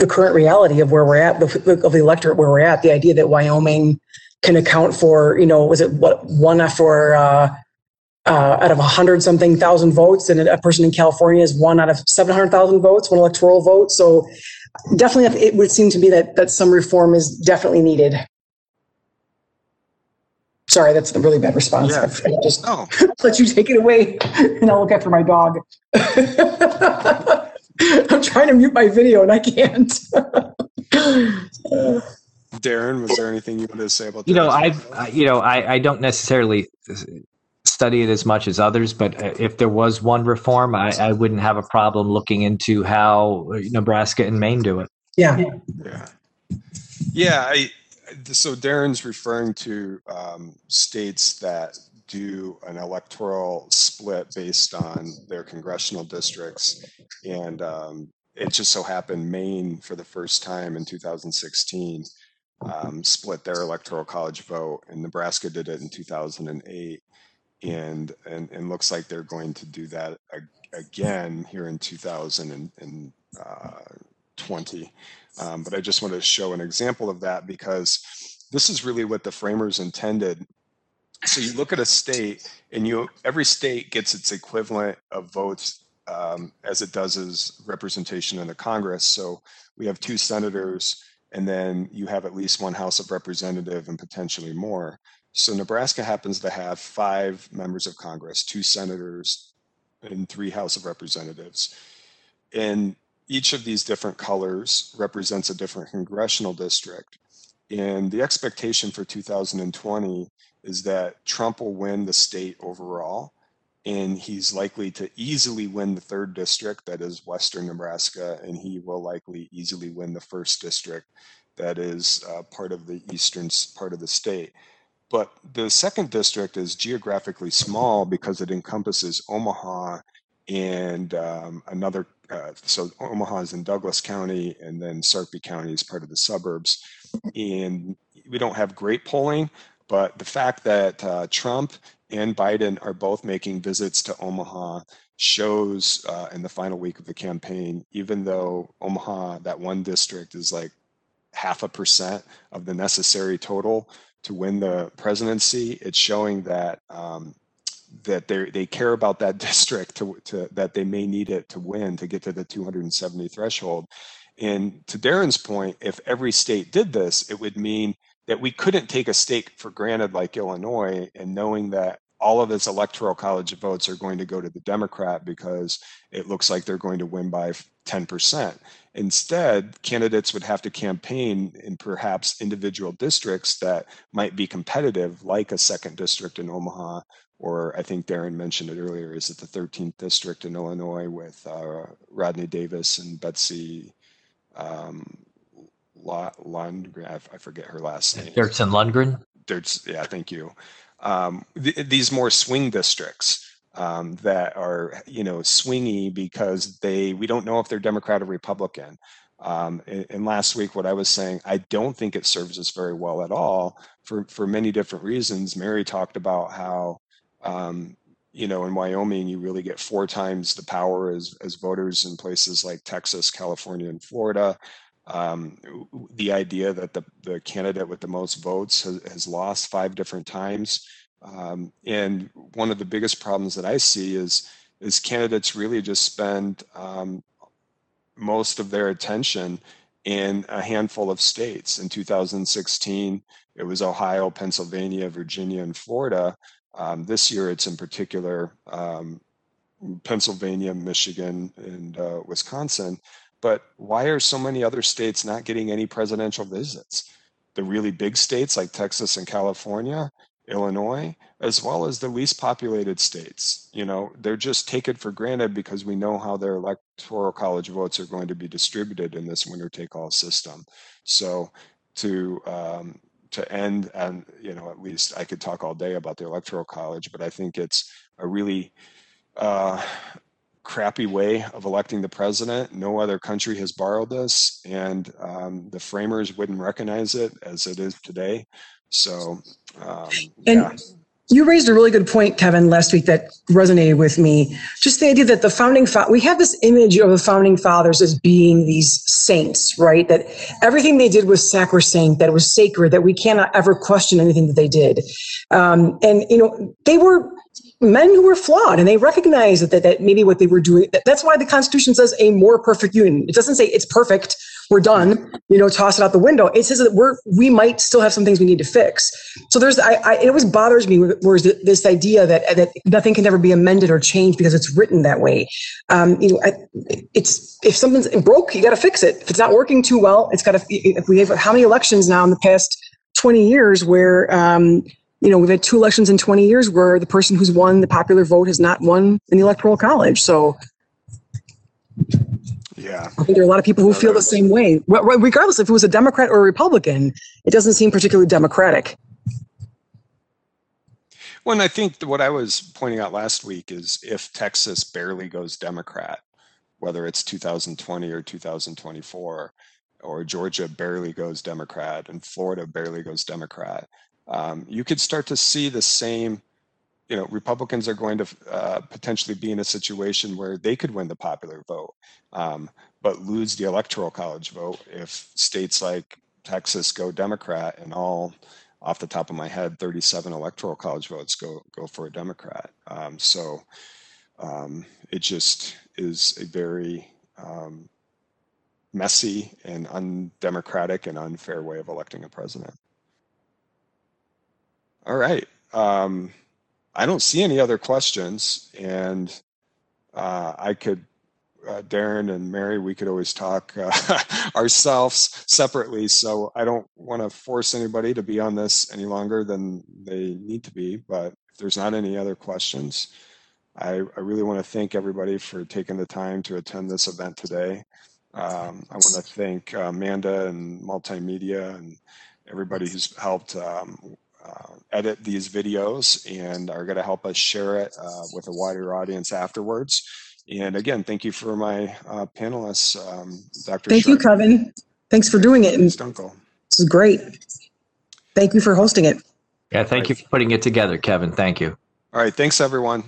current reality of where we're at, of the electorate where we're at. The idea that Wyoming can account for, was it one for out of 100-something thousand votes, and a person in California is one out of 700,000 votes, one electoral vote. So definitely, it would seem to me that some reform is definitely needed. Sorry, that's a really bad response. Yeah. I just let you take it away, and I'll look after my dog. I'm trying to mute my video, and I can't. Darren, was there anything you wanted to say about that? I don't necessarily study it as much as others, but if there was one reform, I wouldn't have a problem looking into how Nebraska and Maine do it. So Darren's referring to states that do an electoral split based on their congressional districts, and it just so happened Maine, for the first time in 2016, split their electoral college vote, and Nebraska did it in 2008, and looks like they're going to do that again here in 2020. But I just want to show an example of that because this is really what the framers intended. So you look at a state, and every state gets its equivalent of votes as it does as representation in the Congress. So we have 2 senators, and then you have at least 1 House of Representative and potentially more. So Nebraska happens to have 5 members of Congress, 2 senators, and 3 House of Representatives. And each of these different colors represents a different congressional district. And the expectation for 2020 is that Trump will win the state overall, and he's likely to easily win the 3rd district, that is Western Nebraska, and he will likely easily win the 1st district, that is part of the eastern part of the state. But the 2nd district is geographically small because it encompasses Omaha and another. So Omaha is in Douglas County, and then Sarpy County is part of the suburbs. And we don't have great polling, but the fact that Trump and Biden are both making visits to Omaha shows in the final week of the campaign, even though Omaha, that one district, is like 0.5% of the necessary total to win the presidency. It's showing that that they care about that district that they may need it to win to get to the 270 threshold. And to Darren's point, if every state did this, it would mean that we couldn't take a state for granted like Illinois, and knowing that all of its electoral college votes are going to go to the Democrat because it looks like they're going to win by 10%. Instead, candidates would have to campaign in perhaps individual districts that might be competitive, like a 2nd district in Omaha, or I think Darren mentioned it earlier, is it the 13th district in Illinois with Rodney Davis and Betsy Lundgren, I forget her last name. Dirtson Lundgren? Yeah, thank you. These more swing districts that are, swingy because we don't know if they're Democrat or Republican. And last week, what I was saying, I don't think it serves us very well at all for many different reasons. Mary talked about how, in Wyoming, you really get 4 times the power as voters in places like Texas, California, and Florida. The idea that the candidate with the most votes has lost 5 different times. And one of the biggest problems that I see is candidates really just spend most of their attention in a handful of states. In 2016, it was Ohio, Pennsylvania, Virginia, and Florida. This year, it's in particular Pennsylvania, Michigan, and Wisconsin. But why are so many other states not getting any presidential visits? The really big states like Texas and California, Illinois, as well as the least populated states. You know, they're just taken for granted because we know how their electoral college votes are going to be distributed in this winner-take-all system. So to end, and you know, at least I could talk all day about the electoral college, but I think it's a really crappy way of electing the president. No other country has borrowed this, and the framers wouldn't recognize it as it is today. So, yeah. You raised a really good point, Kevin, last week that resonated with me. Just the idea that the founding fathers, we have this image of the founding fathers as being these saints, right? That everything they did was sacrosanct, that it was sacred, that we cannot ever question anything that they did. And, you know, they were men who were flawed, and they recognized that maybe what they were doing, that's why the Constitution says a more perfect union. It doesn't say it's perfect, we're done, you know, toss it out the window. It says that we might still have some things we need to fix. So there's, it always bothers me was this idea that nothing can ever be amended or changed because it's written that way. You know, it's, if something's broke, you got to fix it. If it's not working too well, it's got to, if we have how many elections now in the past 20 years where, you know, we've had two elections in 20 years where the person who's won the popular vote has not won in the electoral college. So yeah, I think there are a lot of people who feel the same way, regardless if it was a Democrat or a Republican. It doesn't seem particularly democratic. Well, and I think what I was pointing out last week is if Texas barely goes Democrat, whether it's 2020 or 2024, or Georgia barely goes Democrat and Florida barely goes Democrat, you could start to see the same. You know, Republicans are going to potentially be in a situation where they could win the popular vote, but lose the electoral college vote if states like Texas go Democrat and all, off the top of my head, 37 electoral college votes go for a Democrat. It just is a very messy and undemocratic and unfair way of electing a president. All right. I don't see any other questions, and I could, Darren and Mary, we could always talk ourselves separately. So I don't want to force anybody to be on this any longer than they need to be, but if there's not any other questions, I really want to thank everybody for taking the time to attend this event today. I want to thank Amanda and Multimedia and everybody who's helped edit these videos and are going to help us share it with a wider audience afterwards. And again, thank you for my panelists, Dr. Thank Sharp. You, Kevin. Thanks for doing it. Stunkel. This is great. Thank you for hosting it. Yeah, thank you for putting it together, Kevin. Thank you. All right. Thanks, everyone.